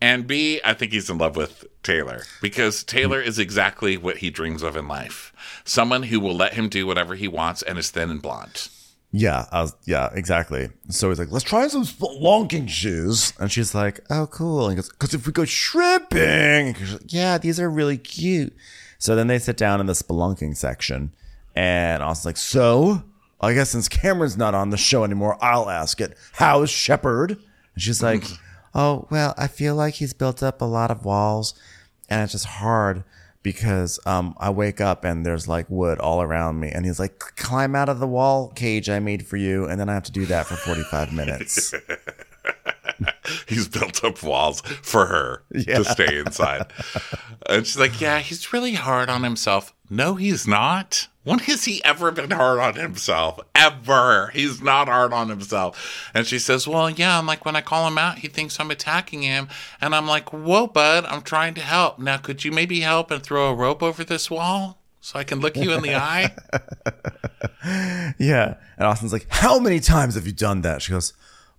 And B, I think he's in love with Taylor, because Taylor is exactly what he dreams of in life. Someone who will let him do whatever he wants and is thin and blonde. Yeah, I was, yeah, exactly. So he's like, let's try some spelunking shoes. And she's like, oh, cool. And he goes, because if we go shrimping, like, yeah, these are really cute. So then they sit down in the spelunking section. And Austin's like, so I guess since Cameron's not on the show anymore, I'll ask it. How's Shepard? And she's like, oh, well, I feel like he's built up a lot of walls. And it's just hard because um, I wake up and there's like wood all around me. And he's like, climb out of the wall cage I made for you. And then I have to do that for forty-five minutes. He's built up walls for her yeah. to stay inside. And she's like, yeah, he's really hard on himself. No, he's not. When has he ever been hard on himself? Ever. He's not hard on himself. And she says, well, yeah, I'm like, when I call him out, he thinks I'm attacking him. And I'm like, whoa, bud, I'm trying to help. Now, could you maybe help and throw a rope over this wall so I can look you in the eye? Yeah. And Austin's like, how many times have you done that? She goes,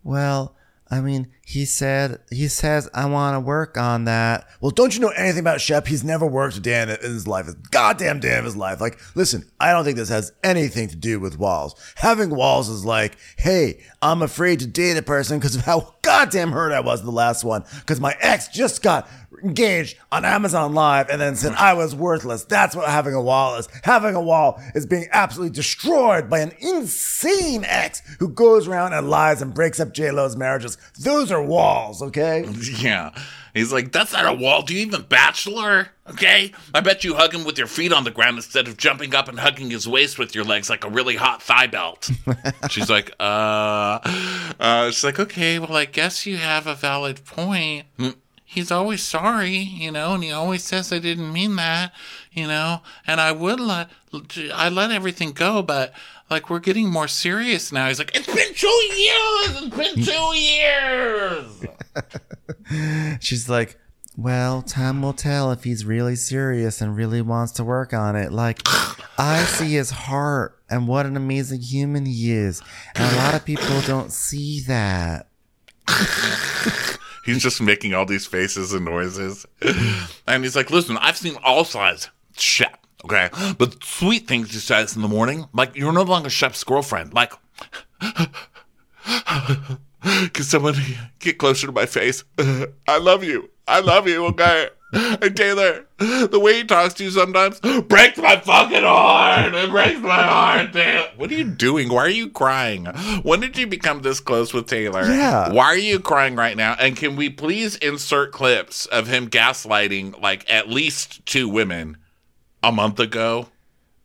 well, I mean, he said, he says, I want to work on that. Well, don't you know anything about Shep? He's never worked a day in his life. It's goddamn day of his life. Like, listen, I don't think this has anything to do with walls. Having walls is like, hey, I'm afraid to date a person because of how goddamn hurt I was in the last one. Because my ex just got engaged on Amazon Live and then said I was worthless. That's what having a wall is. Having a wall is being absolutely destroyed by an insane ex who goes around and lies and breaks up J-Lo's marriages. Those are walls, okay? Yeah. He's like, that's not a wall. Do you even bachelor? Okay? I bet you hug him with your feet on the ground instead of jumping up and hugging his waist with your legs like a really hot thigh belt. She's like, uh, uh, she's like, okay, well, I guess you have a valid point. He's always sorry, you know, and he always says I didn't mean that, you know, and I would let, I let everything go, but like, we're getting more serious now. He's like, it's been two years! It's been two years! She's like, well, time will tell if he's really serious and really wants to work on it. Like, I see his heart and what an amazing human he is. And a lot of people don't see that. He's just making all these faces and noises. And he's like, listen, I've seen all sides. Shit. Okay, but sweet things she says in the morning, like, you're no longer Shep's girlfriend. Like, can someone get closer to my face? I love you. I love you, okay? And Taylor, the way he talks to you sometimes breaks my fucking heart. It breaks my heart, Taylor. What are you doing? Why are you crying? When did you become this close with Taylor? Yeah. Why are you crying right now? And can we please insert clips of him gaslighting, like, at least two women a month ago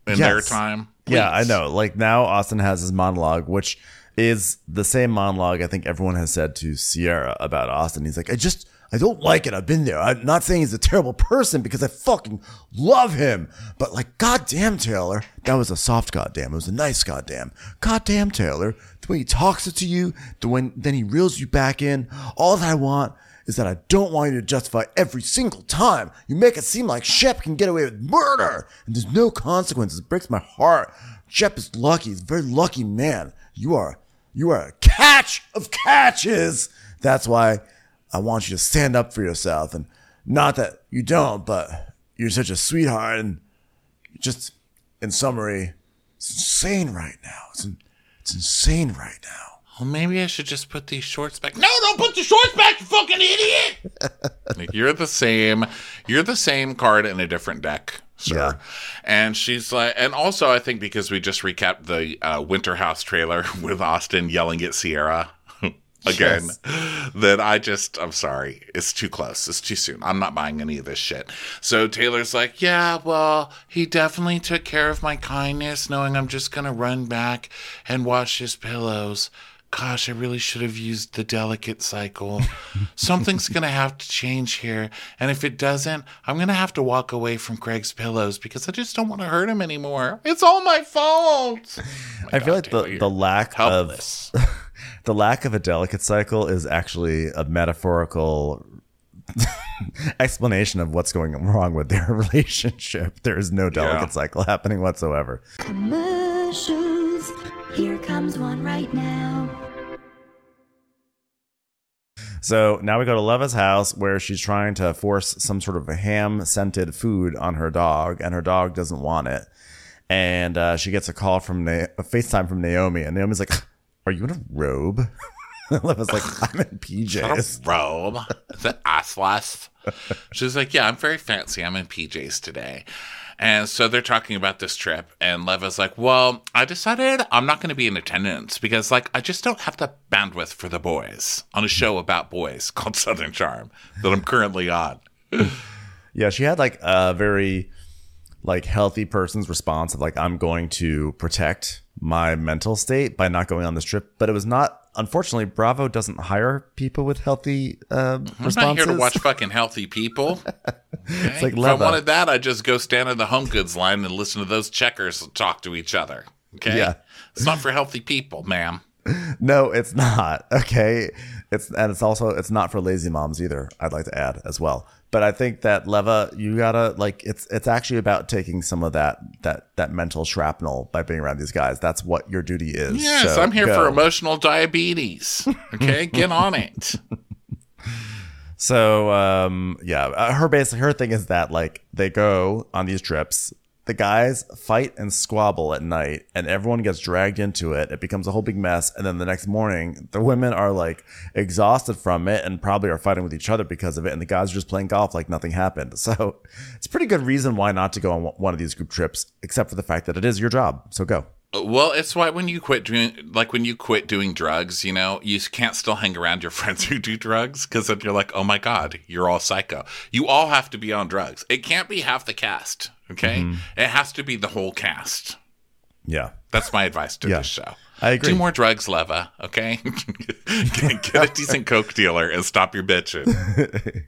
in yes. their time. Please. Yeah, I know. Like, now Austin has his monologue, which is the same monologue I think everyone has said to Sierra about Austin. He's like, I just, I don't like it. I've been there. I'm not saying he's a terrible person because I fucking love him. But like, goddamn, Taylor. That was a soft goddamn. It was a nice goddamn. Goddamn, Taylor. The way he talks it to you, the when then he reels you back in. All that I want is that I don't want you to justify every single time. You make it seem like Shep can get away with murder, and there's no consequences. It breaks my heart. Shep is lucky. He's a very lucky man. You are, you are a catch of catches. That's why I want you to stand up for yourself. And not that you don't, but you're such a sweetheart. And just, in summary, it's insane right now. It's, in, it's insane right now. Well, maybe I should just put these shorts back. No, don't put the shorts back, you fucking idiot! You're the same. You're the same card in a different deck, sir. Yeah. And she's like, and also I think because we just recapped the uh, Winter House trailer with Austin yelling at Sierra again, yes. that I just, I'm sorry, it's too close. It's too soon. I'm not buying any of this shit. So Taylor's like, yeah, well, he definitely took care of my kindness, knowing I'm just going to run back and wash his pillows. gosh, I really should have used the delicate cycle. Something's going to have to change here. And if it doesn't, I'm going to have to walk away from Craig's pillows because I just don't want to hurt him anymore. It's all my fault. Oh my I God, feel like Taylor, the, the lack helpless. of the lack of a delicate cycle is actually a metaphorical explanation of what's going wrong with their relationship. There is no delicate yeah. cycle happening whatsoever. Commercials. Here comes one right now. So now we go to Leva's house where she's trying to force some sort of a ham-scented food on her dog, and her dog doesn't want it. And uh, she gets a call from Na- a FaceTime from Naomi, and Naomi's like, "Are you in a robe?" Leva's like, "I'm in P Js." Is that a robe? Is that ass lass? She's like, "Yeah, I'm very fancy. I'm in P Js today." And so they're talking about this trip, and Leva's like, well, I decided I'm not going to be in attendance because, like, I just don't have the bandwidth for the boys on a show about boys called Southern Charm that I'm currently on. Yeah, she had, like, a very, like, healthy person's response of, like, I'm going to protect my mental state by not going on this trip. But it was not, unfortunately, Bravo doesn't hire people with healthy uh, responses. I'm not here to watch fucking healthy people. Okay. It's like, if Leva, I wanted that, I'd just go stand in the home goods line and listen to those checkers talk to each other. Okay. Yeah. It's not for healthy people, ma'am. No, it's not. Okay. It's and it's also it's not for lazy moms either, I'd like to add as well. But I think that Leva, you gotta like it's it's actually about taking some of that that that mental shrapnel by being around these guys. That's what your duty is. Yes, so I'm here go. for emotional diabetes. Okay, get on it. So, um, yeah, her basic her thing is that, like, they go on these trips, the guys fight and squabble at night, and everyone gets dragged into it. It becomes a whole big mess. And then the next morning, the women are, like, exhausted from it and probably are fighting with each other because of it. And the guys are just playing golf like nothing happened. So it's a pretty good reason why not to go on one of these group trips, except for the fact that it is your job. So go. Well, it's why when you quit doing, like when you quit doing drugs, you know, you can't still hang around your friends who do drugs because then you're like, oh my God, you're all psycho. You all have to be on drugs. It can't be half the cast, okay? Mm-hmm. It has to be the whole cast. Yeah. That's my advice to yeah. this show. I agree. Do more drugs, Leva, okay? get, get a decent coke dealer and stop your bitching.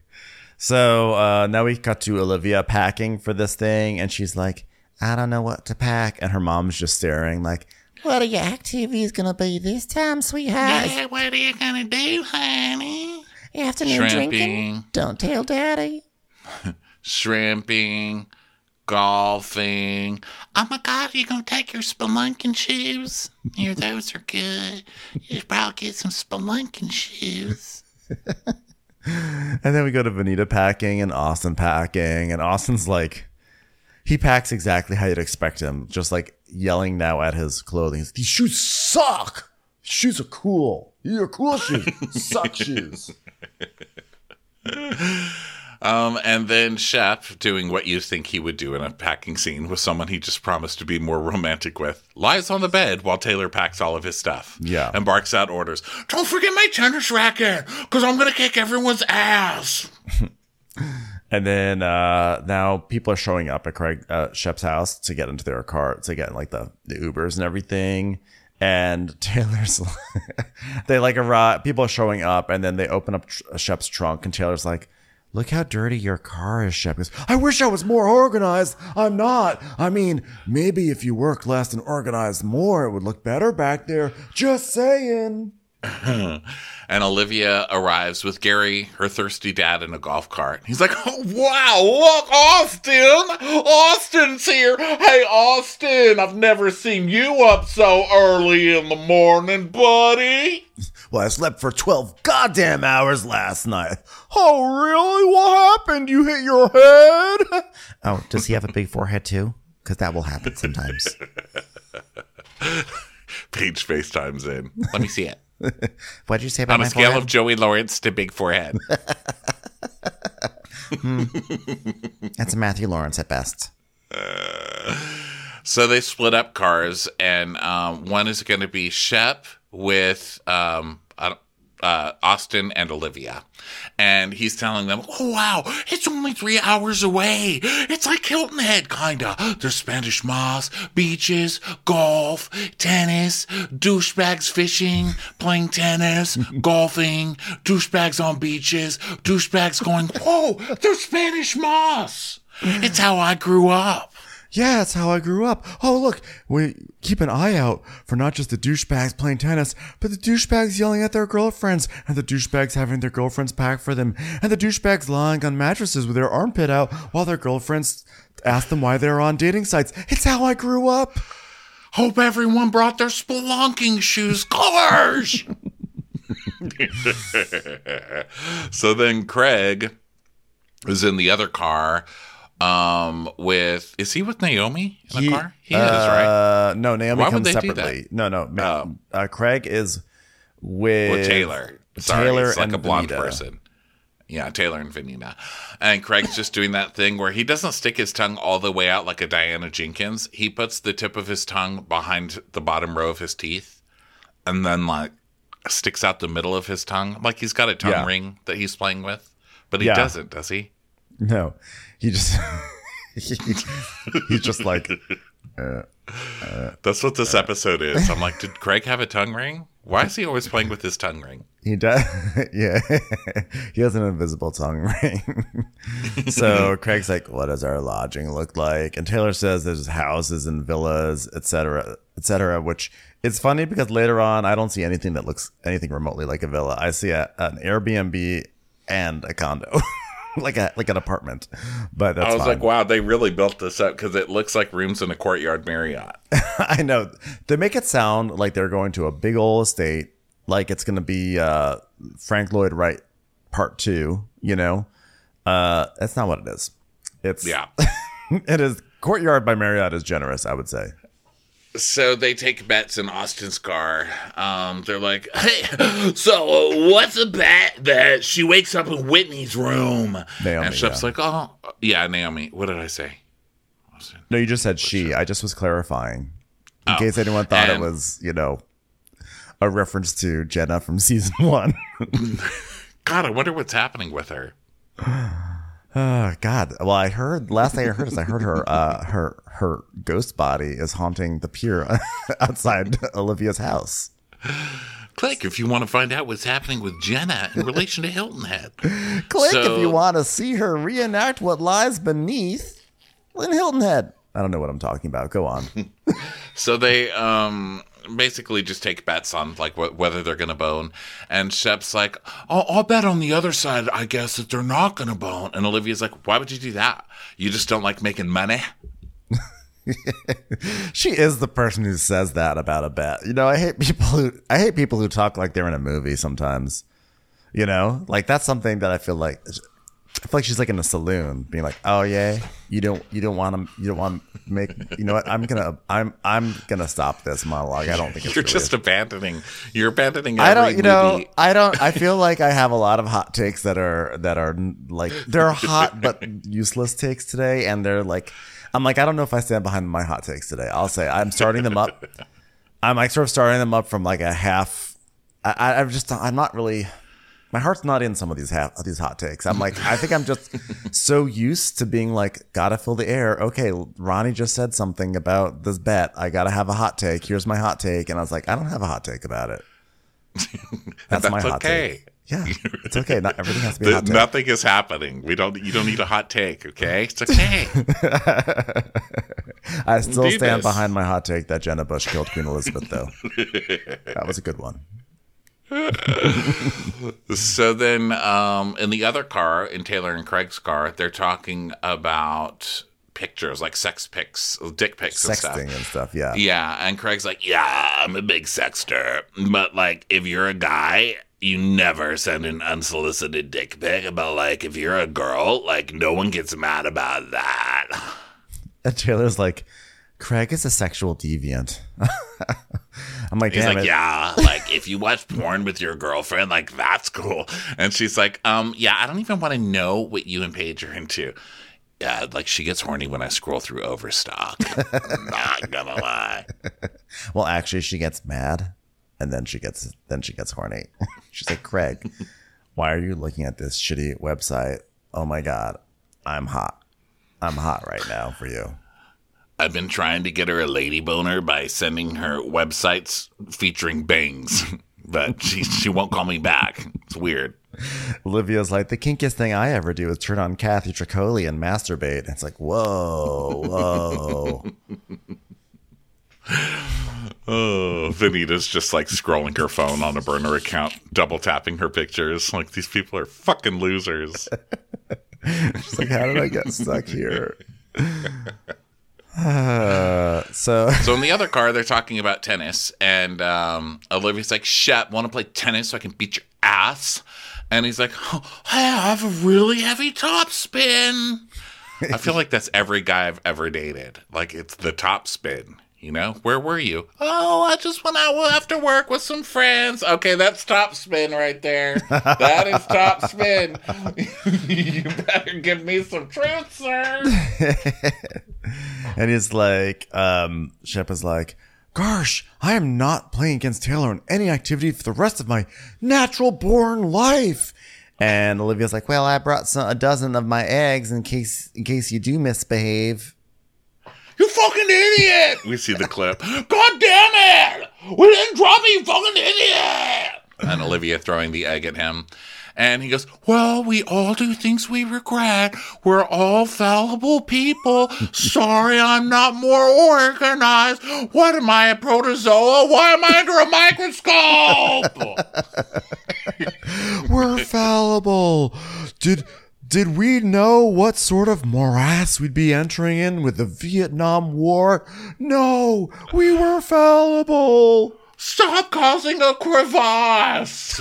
So uh, now we cut to Olivia packing for this thing, and she's like, I don't know what to pack. And her mom's just staring like, what are your activities going to be this time, sweetheart? Yeah, what are you going to do, honey? Afternoon Shrimping. Drinking. Don't tell daddy. Shrimping. Golfing. Oh, my God, are you going to take your spelunking shoes? Here, those are good. You should probably get some spelunking shoes. And then we go to Vanita packing and Austin packing. And Austin's like, he packs exactly how you'd expect him, just like yelling now at his clothing. He's like, these shoes suck. Shoes are cool. You're cool shoes. Suck shoes. Um, and then Shep doing what you think he would do in a packing scene with someone he just promised to be more romantic with, lies on the bed while Taylor packs all of his stuff. Yeah. And barks out orders. Don't forget my tennis racket, because I'm going to kick everyone's ass. And then uh, now people are showing up at Craig uh, Shep's house to get into their car, to get in, like, the, the Ubers and everything. And Taylor's like, they like arrive. People are showing up, and then they open up Shep's trunk, and Taylor's like, look how dirty your car is, Shep. Goes, I wish I was more organized. I'm not. I mean, maybe if you worked less and organized more, it would look better back there. Just saying. And Olivia arrives with Gary, her thirsty dad, in a golf cart. He's like, oh, wow, look, Austin! Austin's here! Hey, Austin, I've never seen you up so early in the morning, buddy. Well, I slept for twelve goddamn hours last night. Oh, really? What happened? You hit your head? Oh, does he have a big forehead, too? Because that will happen sometimes. Paige FaceTimes in. Let me see it. What did you say about my forehead? On a scale of Joey Lawrence to big forehead. hmm. That's Matthew Lawrence at best. Uh, so they split up cars, and um, one is going to be Shep with um, I don't, uh, Austin and Olivia. And he's telling them, oh, wow, it's only three hours away. It's like Hilton Head, kinda. There's Spanish moss, beaches, golf, tennis, douchebags fishing, playing tennis, golfing, douchebags on beaches, douchebags going, whoa, there's Spanish moss. It's how I grew up. Yeah, that's how I grew up. Oh, look, we keep an eye out for not just the douchebags playing tennis, but the douchebags yelling at their girlfriends, and the douchebags having their girlfriends pack for them, and the douchebags lying on mattresses with their armpit out while their girlfriends ask them why they're on dating sites. It's how I grew up. Hope everyone brought their spelunking shoes. Gorge! So then Craig is in the other car. Um, with is he with Naomi in he, the car? He uh, is, right? No, Naomi Why comes separately. No, no, no. Oh. Uh, Craig is with, with Taylor. Sorry, Taylor it's like and a blonde Vanita. person. Yeah, Taylor and Vanina. And Craig's just doing that thing where he doesn't stick his tongue all the way out like a Diana Jenkins. He puts the tip of his tongue behind the bottom row of his teeth, and then like sticks out the middle of his tongue, like he's got a tongue yeah. ring that he's playing with. But he yeah. doesn't, does he? No. He just, he, he's just like, uh, uh, that's what this uh, episode is. I'm like, did Craig have a tongue ring? Why is he always playing with his tongue ring? He does. Yeah. He has an invisible tongue ring. So Craig's like, what does our lodging look like? And Taylor says there's houses and villas, et cetera, et cetera, which it's funny because later on, I don't see anything that looks anything remotely like a villa. I see a, an Airbnb and a condo. Like a like an apartment, but that's I was fine. Like, wow, they really built this up because it looks like rooms in a Courtyard Marriott. I know. They make it sound like they're going to a big old estate, like it's going to be uh, Frank Lloyd Wright Part Two. You know, uh, that's not what it is. It's yeah, it is Courtyard by Marriott is generous, I would say. So they take bets in Austin's car. Um, they're like, hey, so what's a bet that she wakes up in Whitney's room? Naomi, and Shep's yeah. like, oh, yeah, Naomi. What did I say? Austin. No, you just said she. She. I just was clarifying. In oh. case anyone thought and it was, you know, a reference to Jenna from season one. God, I wonder what's happening with her. Oh, God. Well, I heard last thing I heard is I heard her uh, her her ghost body is haunting the pier outside Olivia's house. Click if you want to find out what's happening with Jenna in relation to Hilton Head. Click so, if you want to see her reenact what lies beneath in Hilton Head. I don't know what I'm talking about. Go on. So they um basically just take bets on like wh- whether they're going to bone. And Shep's like, I'll-, I'll bet on the other side, I guess, that they're not going to bone. And Olivia's like, why would you do that? You just don't like making money? She is the person who says that about a bet. You know, I hate people who I hate people who talk like they're in a movie sometimes. You know, like that's something that I feel like I feel like she's like in a saloon being like, oh, yeah, you don't you don't want to you don't want to make you know what? I'm going to I'm I'm going to stop this monologue. I don't think it's you're really just it. abandoning you're abandoning. Every I don't you movie. know, I don't I feel like I have a lot of hot takes that are that are like they're hot but useless takes today. And they're like I'm like, I don't know if I stand behind my hot takes today. I'll say I'm starting them up. I'm like sort of starting them up from like a half. I, I've just I'm not really. My heart's not in some of these half, these hot takes. I'm like, I think I'm just so used to being like, gotta fill the air. Okay, Ronnie just said something about this bet. I gotta have a hot take. Here's my hot take. And I was like, I don't have a hot take about it. That's, That's my hot okay. take. Yeah, it's okay. Not everything has to be a hot take. Nothing is happening. We don't. You don't need a hot take. Okay, it's okay. I still Do stand this. behind my hot take that Jenna Bush killed Queen Elizabeth, though. That was a good one. So then um, in the other car, in Taylor and Craig's car, they're talking about pictures, like sex pics, dick pics and stuff. Sexting and stuff, yeah. Yeah, and Craig's like, yeah, I'm a big sexter. But, like, if you're a guy, you never send an unsolicited dick pic. But, like, if you're a girl, like, no one gets mad about that. And Taylor's like, Craig is a sexual deviant. I'm like, He's like, it. yeah, like if you watch porn with your girlfriend, like that's cool. And she's like, um, yeah, I don't even want to know what you and Paige are into. Yeah, like she gets horny when I scroll through Overstock. I'm not gonna lie. Well, actually, she gets mad, and then she gets then she gets horny. She's like, Craig, why are you looking at this shitty website? Oh my God, I'm hot. I'm hot right now for you. I've been trying to get her a lady boner by sending her websites featuring bangs, but she she won't call me back. It's weird. Olivia's like, the kinkiest thing I ever do is turn on Kathy Tricoli and masturbate. And it's like, whoa, whoa. Oh, Vanita's just like scrolling her phone on a burner account, double tapping her pictures. Like, these people are fucking losers. She's like, how did I get stuck here? Uh, so so in the other car, they're talking about tennis, and um, Olivia's like, "Shit, want to play tennis so I can beat your ass?" And he's like, oh, "I have a really heavy topspin." I feel like that's every guy I've ever dated. Like, it's the topspin. You know, where were you? Oh, I just went out after work with some friends. Okay, that's topspin right there. That is topspin. You better give me some truth, sir. And he's like, um, Shep is like, gosh, I am not playing against Taylor in any activity for the rest of my natural born life. And Olivia's like, well, I brought some, a dozen of my eggs in case in case you do misbehave. You fucking idiot! We see the clip. God damn it! We didn't drop it, you fucking idiot! And Olivia throwing the egg at him. And he goes, well, we all do things we regret. We're all fallible people. Sorry I'm not more organized. What am I, a protozoa? Why am I under a microscope? We're fallible. Did... Did we know what sort of morass we'd be entering in with the Vietnam War? No, we were fallible. Stop causing a crevasse.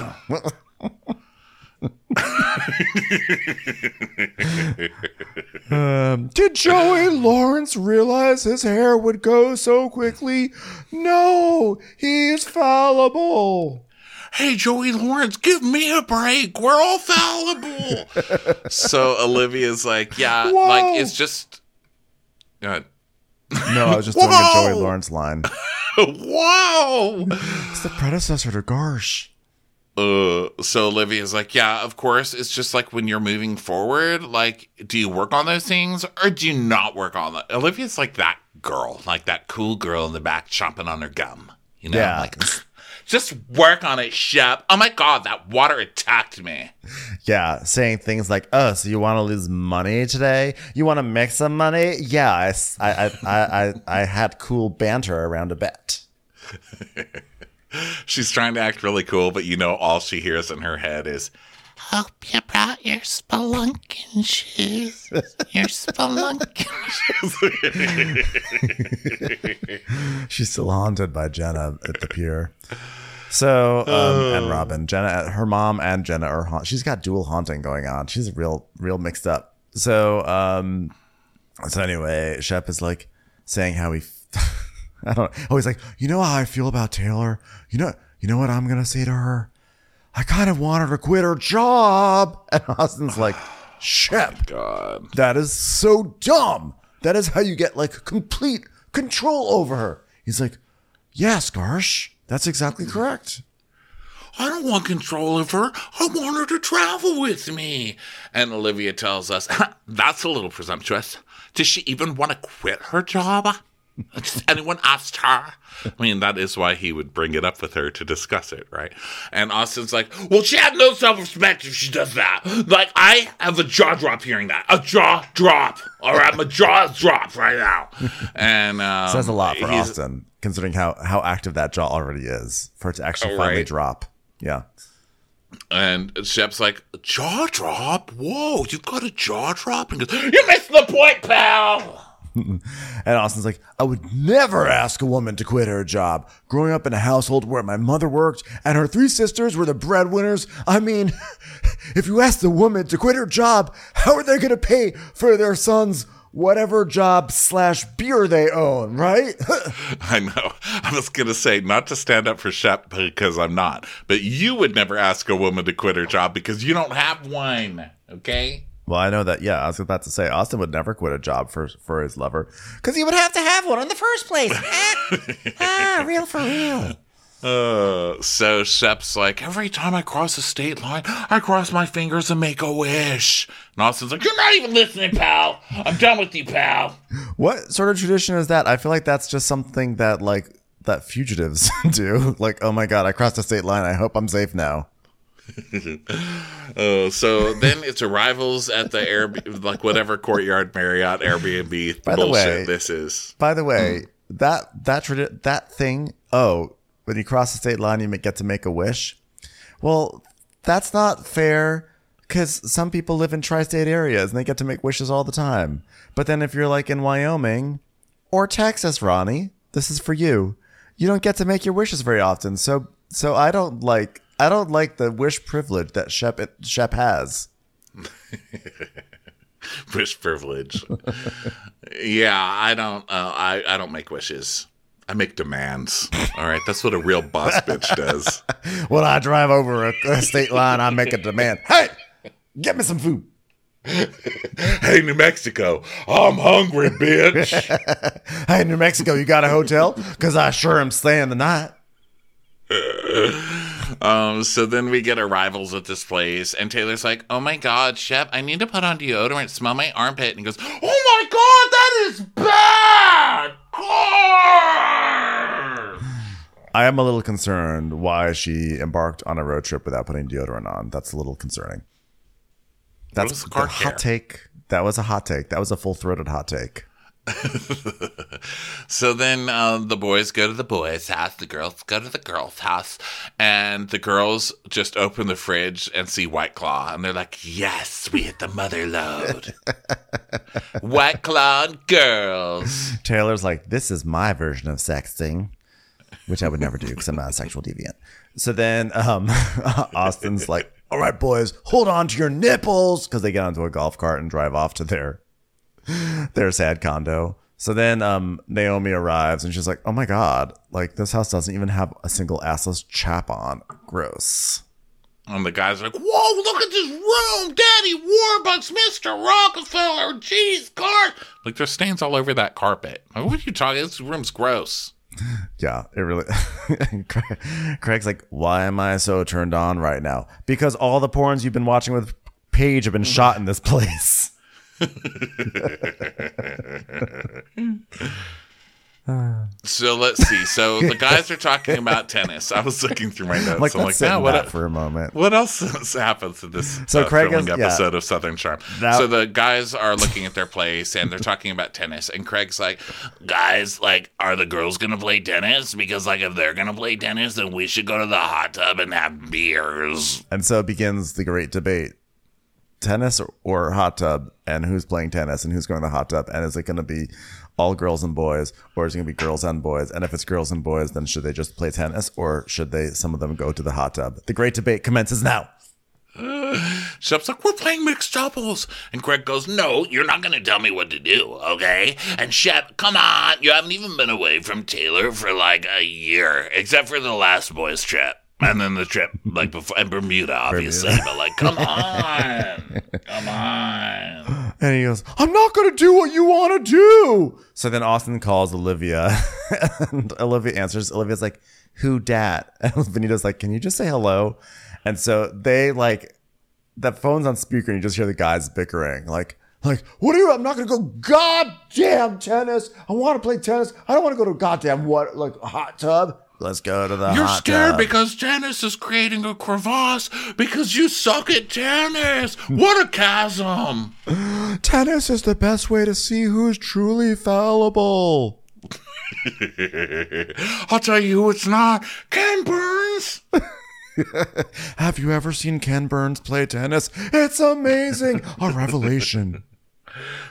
um, did Joey Lawrence realize his hair would go so quickly? No, he is fallible. Hey, Joey Lawrence, give me a break. We're all fallible. So Olivia's like, yeah, whoa. Like, it's just. Uh, no, I was just whoa. Doing a Joey Lawrence line. Whoa. It's the predecessor to Garsh. Uh, so Olivia's like, yeah, of course. It's just like when you're moving forward, like, do you work on those things or do you not work on them? Olivia's like that girl, like that cool girl in the back chomping on her gum. You know, yeah. Like. Just work on it, Shep. Oh, my God, that water attacked me. Yeah, saying things like, oh, so you want to lose money today? You want to make some money? Yeah, I, I, I, I, I had cool banter around a bet. She's trying to act really cool, but, you know, all she hears in her head is, hope you brought your spelunking shoes. Your spelunking shoes. She's still haunted by Jenna at the pier. So, um, oh. and Robin. Jenna, her mom and Jenna are haunted. She's got dual haunting going on. She's real, real mixed up. So, um, so anyway, Shep is like saying how he, f- I don't know. Oh, he's like, you know how I feel about Taylor? You know, you know what I'm going to say to her? I kind of want her to quit her job. And Austin's like, Shep, oh God. That is so dumb. That is how you get, like, complete control over her. He's like, yes, Garsh, that's exactly correct. I don't want control of her. I want her to travel with me. And Olivia tells us, that's a little presumptuous. Does she even want to quit her job? Just anyone asked her. I mean, that is why he would bring it up with her to discuss it, right? And Austin's like, well, she has no self-respect if she does that. Like, I have a jaw drop hearing that. A jaw drop. All right, my jaw drop right now. And um, says a lot for Austin, considering how, how active that jaw already is, for it to actually finally right. drop. Yeah. And Shep's like, jaw drop? Whoa, you've got a jaw drop? And goes, you missed the point, pal. And Austin's like, I would never ask a woman to quit her job. Growing up in a household where my mother worked and her three sisters were the breadwinners, I mean, if you asked a woman to quit her job, how are they going to pay for their son's whatever job slash beer they own, right? I know. I was going to say, not to stand up for Shep because I'm not, but you would never ask a woman to quit her job because you don't have one, okay? Well, I know that, yeah, I was about to say, Austin would never quit a job for for his lover. Because he would have to have one in the first place. ah, ah, real for real. Uh, so Shep's like, every time I cross a state line, I cross my fingers and make a wish. And Austin's like, you're not even listening, pal. I'm done with you, pal. What sort of tradition is that? I feel like that's just something that, like, that fugitives do. Like, oh my God, I crossed a state line. I hope I'm safe now. uh, so then it's arrivals at the air, like whatever courtyard Marriott Airbnb by bullshit the way, this is. By the way, mm. that that tradi- that thing. Oh, when you cross the state line, you get to make a wish. Well, that's not fair because some people live in tri-state areas and they get to make wishes all the time. But then if you're like in Wyoming or Texas, Ronnie, this is for you. You don't get to make your wishes very often. So, so I don't like. I don't like the wish privilege that Shep, Shep has. Wish privilege. Yeah, I don't. Uh, I I don't make wishes. I make demands. All right, that's what a real boss bitch does. When I drive over a, a state line, I make a demand. Hey, get me some food. Hey, New Mexico, I'm hungry, bitch. Hey, New Mexico, you got a hotel? Because I sure am staying the night. Um, so then we get arrivals at this place, and Taylor's like, oh my God, Shep, I need to put on deodorant, smell my armpit. And he goes, oh my God, that is bad. God! I am a little concerned why she embarked on a road trip without putting deodorant on. That's a little concerning. That's a hot hair? take. That was a hot take. That was a full-throated hot take. So then uh, the boys go to the boys' house, the girls go to the girls' house, and the girls just open the fridge and see White Claw, and they're like, yes, we hit the mother load. White Claw and girls. Taylor's like, this is my version of sexting, which I would never do because I'm not a sexual deviant. So then um, Austin's like, all right, boys, hold on to your nipples, because they get onto a golf cart and drive off to their their sad condo. So then um, Naomi arrives and she's like, oh my God, like this house doesn't even have a single assless chap on. Gross. And the guy's like, whoa, look at this room. Daddy Warbucks, Mister Rockefeller, geez, cart. Like there's stains all over that carpet. Like, what are you talking? This room's gross. Yeah, it really. Craig's like, why am I so turned on right now? Because all the porns you've been watching with Paige have been shot in this place. So let's see. So the guys are talking about tennis. I was looking through my notes. Like, I'm like, no, what? Up, for a moment, what else happens to this so uh, Craig thrilling is, episode yeah. of Southern Charm? That- so the guys are looking at their place and they're talking about tennis. And Craig's like, guys, like, are the girls gonna play tennis? Because like, if they're gonna play tennis, then we should go to the hot tub and have beers. And so begins the great debate. Tennis or, or hot tub, and who's playing tennis and who's going to the hot tub, and is it going to be all girls and boys, or is it going to be girls and boys? And if it's girls and boys, then should they just play tennis, or should they some of them go to the hot tub? The great debate commences now. Uh, Shep's like, we're playing mixed doubles, and Craig goes, no, you're not going to tell me what to do, okay? And Shep, come on, you haven't even been away from Taylor for like a year, except for the last boys trip. And then the trip, like before, and Bermuda, obviously. Bermuda. But like, come on, come on. And he goes, I'm not going to do what you want to do. So then Austin calls Olivia, and Olivia answers. Olivia's like, who dat? And Benito's like, can you just say hello? And so they like, the phone's on speaker, and you just hear the guys bickering. Like, like, what are you? I'm not going to go goddamn tennis. I want to play tennis. I don't want to go to goddamn what, like a hot tub. Let's go to the You're hot scared tub. Because tennis is creating a crevasse because you suck at tennis. What a chasm. Tennis is the best way to see who's truly fallible. I'll tell you who it's not. Ken Burns. Have you ever seen Ken Burns play tennis? It's amazing. A revelation.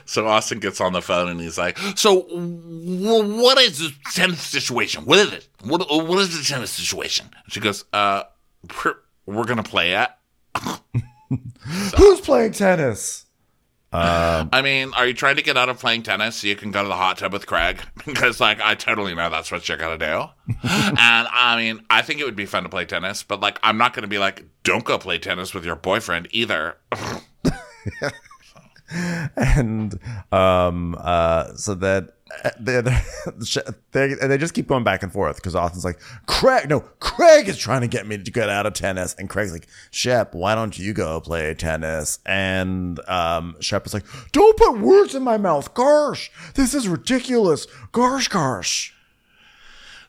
So Austin gets on the phone and he's like, so w- what is the tennis situation? What is it? What, what is the tennis situation? And she goes, uh, we're, we're going to play it. So, who's playing tennis? Uh, I mean, are you trying to get out of playing tennis so you can go to the hot tub with Craig? Because, like, I totally know that's what you're going to do. And, I mean, I think it would be fun to play tennis. But, like, I'm not going to be like, don't go play tennis with your boyfriend either. And um uh so that They're, they're, they just keep going back and forth because Austin's like, Craig, no, Craig is trying to get me to get out of tennis. And Craig's like, Shep, why don't you go play tennis? And um, Shep is like, don't put words in my mouth. Gosh, this is ridiculous. Gosh, gosh.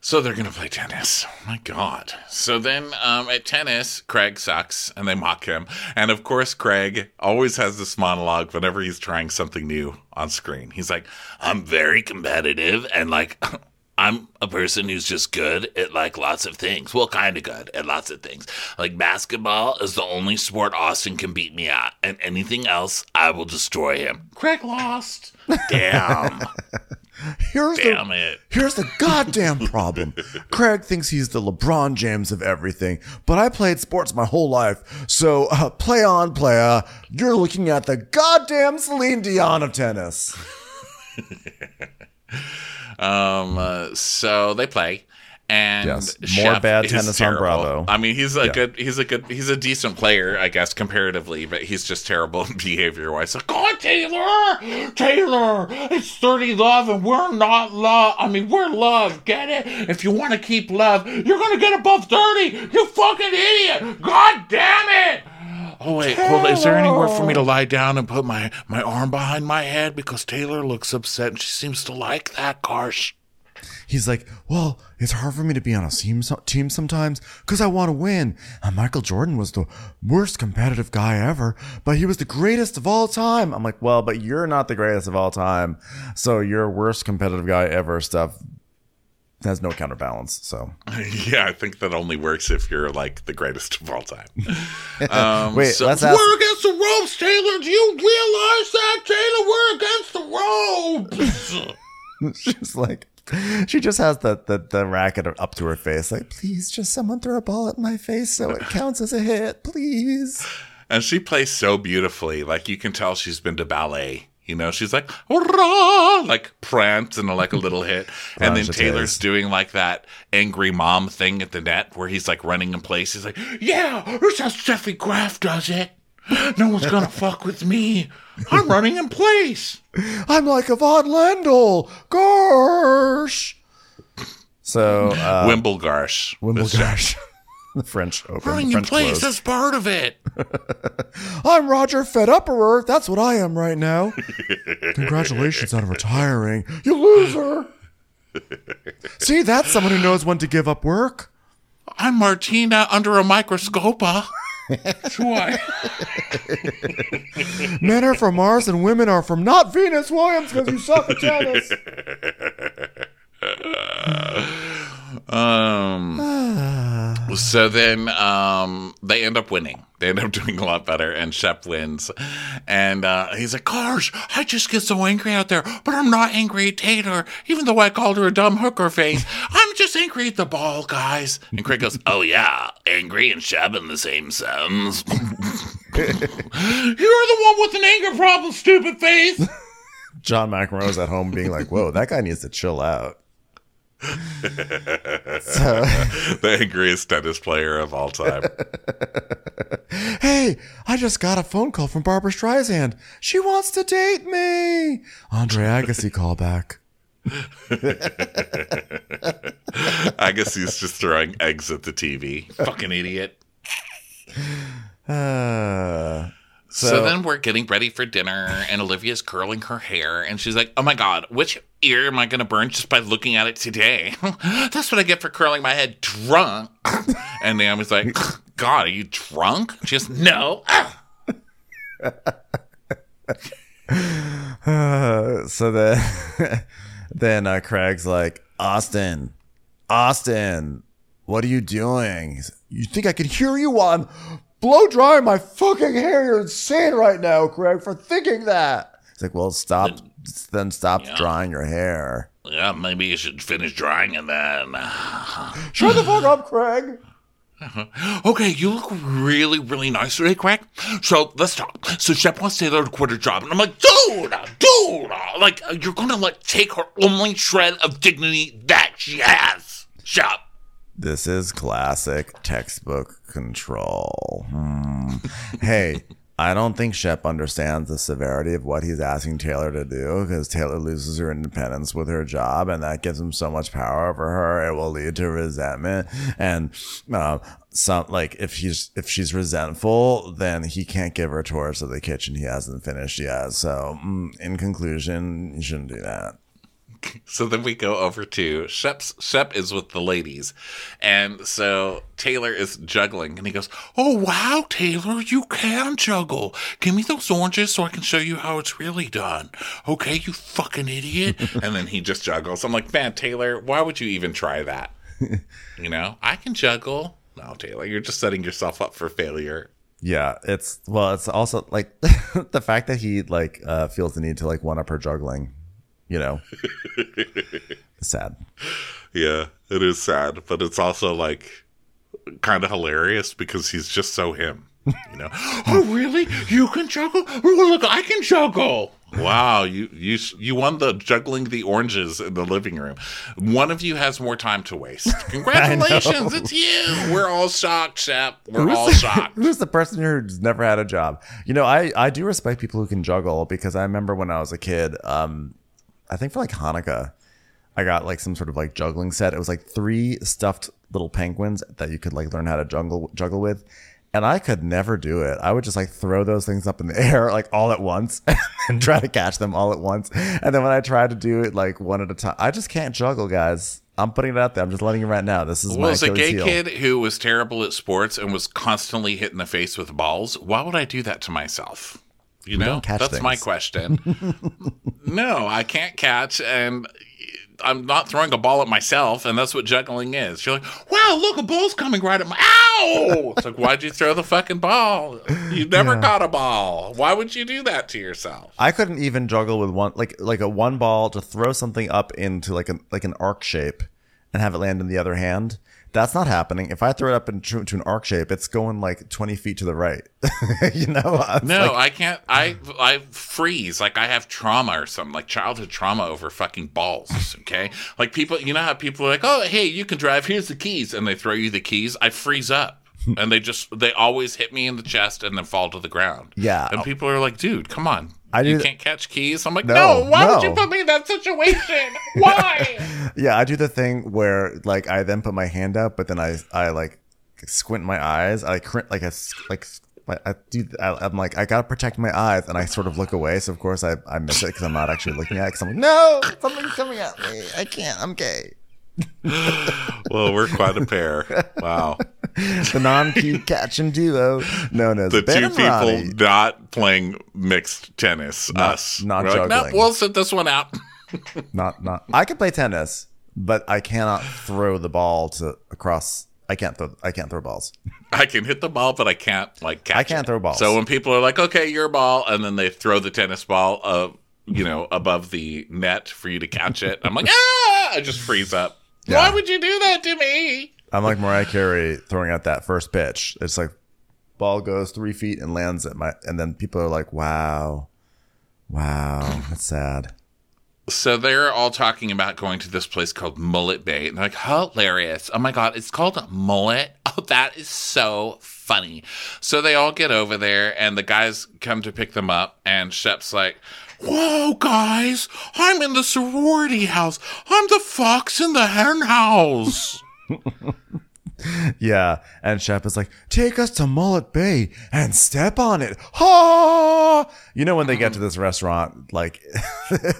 So they're going to play tennis. Oh, my God. So then um, at tennis, Craig sucks, and they mock him. And, of course, Craig always has this monologue whenever he's trying something new on screen. He's like, I'm very competitive, and, like, I'm a person who's just good at, like, lots of things. Well, kind of good at lots of things. Like, basketball is the only sport Austin can beat me at, and anything else, I will destroy him. Craig lost. Damn. Here's Damn the, it. Here's the goddamn problem. Craig thinks he's the LeBron James of everything, but I played sports my whole life. So uh, play on, player. You're looking at the goddamn Celine Dion of tennis. um. Uh, so they play. And yes, more Shep bad tennis terrible. on Bravo. I mean, he's a yeah. good, he's a good, he's a decent player, I guess, comparatively, but he's just terrible behavior-wise. Like, God, Taylor, Taylor, it's dirty love, and we're not love. I mean, we're love. Get it? If you want to keep love, you're gonna get above thirty. You fucking idiot! God damn it! Oh wait, Taylor. Well, is there anywhere for me to lie down and put my my arm behind my head because Taylor looks upset and she seems to like that, Karsh. He's like, well, it's hard for me to be on a team, team sometimes because I want to win. And Michael Jordan was the worst competitive guy ever, but he was the greatest of all time. I'm like, well, but you're not the greatest of all time. So your worst competitive guy ever stuff has no counterbalance. So, yeah, I think that only works if you're like the greatest of all time. um, Wait, so- let's ask- We're against the ropes, Taylor. Do you realize that, Taylor? We're against the ropes. She's like, she just has the, the, the racket up to her face. Like, please, just someone throw a ball at my face so it counts as a hit, please. And she plays so beautifully. Like, you can tell she's been to ballet. You know, she's like, hurrah, like prance and like a little hit. And then Taylor's doing like that angry mom thing at the net where he's like running in place. He's like, yeah, this is how Steffi Graf does it. No one's going to fuck with me. I'm running in place. I'm like Yvonne Lendl. Garsh. So, uh, Wimblegarsh. Wimblegarsh. The French Open. Running French in place. Close. That's part of it. I'm Roger Federer. That's what I am right now. Congratulations on retiring. You loser. See, that's someone who knows when to give up work. I'm Martina under a microscopa. Why? Men are from Mars and women are from not Venus, Williams, because you suck at tennis. Um, so then um, they end up winning. They end up doing a lot better, and Shep wins. And uh, he's like, gosh, I just get so angry out there, but I'm not angry at Taylor, even though I called her a dumb hooker face. I'm just angry at the ball, guys. And Craig goes, oh, yeah, angry and Shep in the same sentence. You're the one with an anger problem, stupid face. John McEnroe's at home being like, whoa, that guy needs to chill out. So, the angriest tennis player of all time. Hey, I just got a phone call from Barbara Streisand. She wants to date me. Andre Agassi callback. Agassi's just throwing eggs at the T V. Fucking idiot. Uh... So, so then we're getting ready for dinner, and Olivia's curling her hair, and she's like, oh, my God, which ear am I going to burn just by looking at it today? That's what I get for curling my head drunk. And Naomi's like, God, are you drunk? She goes, no. uh, so the, then uh, Craig's like, Austin, Austin, what are you doing? He's, you think I can hear you while I'm blow dry my fucking hair. You're insane right now, Craig, for thinking that. It's like, well, stop. Then stop yeah. drying your hair. Yeah, maybe you should finish drying and then. Shut the fuck up, Craig. Uh-huh. Okay, you look really, really nice today, Craig. So let's talk. So Shep wants Taylor to quit her job. And I'm like, dude, dude, like, you're going to, like, take her only shred of dignity that she has, Shep. This is classic textbook control. Hmm. Hey, I don't think Shep understands the severity of what he's asking Taylor to do, because Taylor loses her independence with her job, and that gives him so much power over her. It will lead to resentment, and uh, some like if he's if she's resentful, then he can't give her tours of the kitchen he hasn't finished yet. So, in conclusion, you shouldn't do that. So then we go over to Shep's. Shep is with the ladies. And so Taylor is juggling. And he goes, oh, wow, Taylor, you can juggle. Give me those oranges so I can show you how it's really done. Okay, you fucking idiot. And then he just juggles. I'm like, man, Taylor, why would you even try that? You know, I can juggle. No, Taylor, you're just setting yourself up for failure. Yeah, it's, well, it's also, like, the fact that he, like, uh, feels the need to, like, one-up her juggling. You know, sad. Yeah, it is sad, but it's also like kind of hilarious because he's just so him. You know, oh really? You can juggle? Oh, look, I can juggle! Wow, you you you won the juggling the oranges in the living room. One of you has more time to waste. Congratulations, it's you. We're all shocked, Shep. We're who's all the, shocked. Who's the person who's never had a job? You know, I I do respect people who can juggle, because I remember when I was a kid. Um, I think for like Hanukkah, I got like some sort of like juggling set. It was like three stuffed little penguins that you could like learn how to juggle juggle with. And I could never do it. I would just like throw those things up in the air like all at once and try to catch them all at once. And then when I tried to do it like one at a time, I just can't juggle, guys. I'm putting it out there. I'm just letting you right now. This is well, my Achilles heel. Well, as a gay heel. Kid who was terrible at sports and was constantly hit in the face with balls, why would I do that to myself? You know, that's things. My question. No, I can't catch, and I'm not throwing a ball at myself, and that's what juggling is. You're like, wow, look, a ball's coming right at my... Ow! It's like, why'd you throw the fucking ball? You never yeah. caught a ball. Why would you do that to yourself? I couldn't even juggle with one, like like a one ball to throw something up into like, a, like an arc shape and have it land in the other hand. That's not happening. If I throw it up into, into an arc shape, it's going like twenty feet to the right. You know? It's no, like, I can't. I I freeze. Like I have trauma or something, like childhood trauma over fucking balls. Okay. Like people, you know how people are like, oh, hey, you can drive. Here's the keys. And they throw you the keys. I freeze up. And they just, they always hit me in the chest and then fall to the ground. Yeah. And people are like, dude, come on. I you th- can't catch keys. I'm like, no, no why no. would you put me in that situation? Why? Yeah, I do the thing where like I then put my hand up, but then I I like squint my eyes. I like like a like I do. I, I'm like I gotta protect my eyes, and I sort of look away. So of course I, I miss it because I'm not actually looking at it. Because I'm like, no, something's coming at me. I can't. I'm gay. Well, we're quite a pair. Wow. The non-key catching duo known as the Ben two people Ronnie. Not playing mixed tennis. Not, us not we're juggling. Like, nope, we'll sit this one out. not not. I can play tennis, but I cannot throw the ball to across. I can't throw. I can't throw balls. I can hit the ball, but I can't like catch. I can't it. Throw balls. So when people are like, "Okay, your ball," and then they throw the tennis ball, uh, you know, above the net for you to catch it, I'm like, ah! I just freeze up. Yeah. Why would you do that to me? I'm like Mariah Carey throwing out that first pitch. It's like ball goes three feet and lands at my, and then people are like, wow, wow, that's sad. So they're all talking about going to this place called Mullet Bay. And they're like, hilarious. Oh my God, it's called Mullet. Oh, that is so funny. So they all get over there and the guys come to pick them up. And Shep's like, whoa, guys, I'm in the sorority house. I'm the fox in the hen house. Yeah, and Shep is like, take us to Mullet Bay and step on it. Ha! You know when they get to this restaurant, like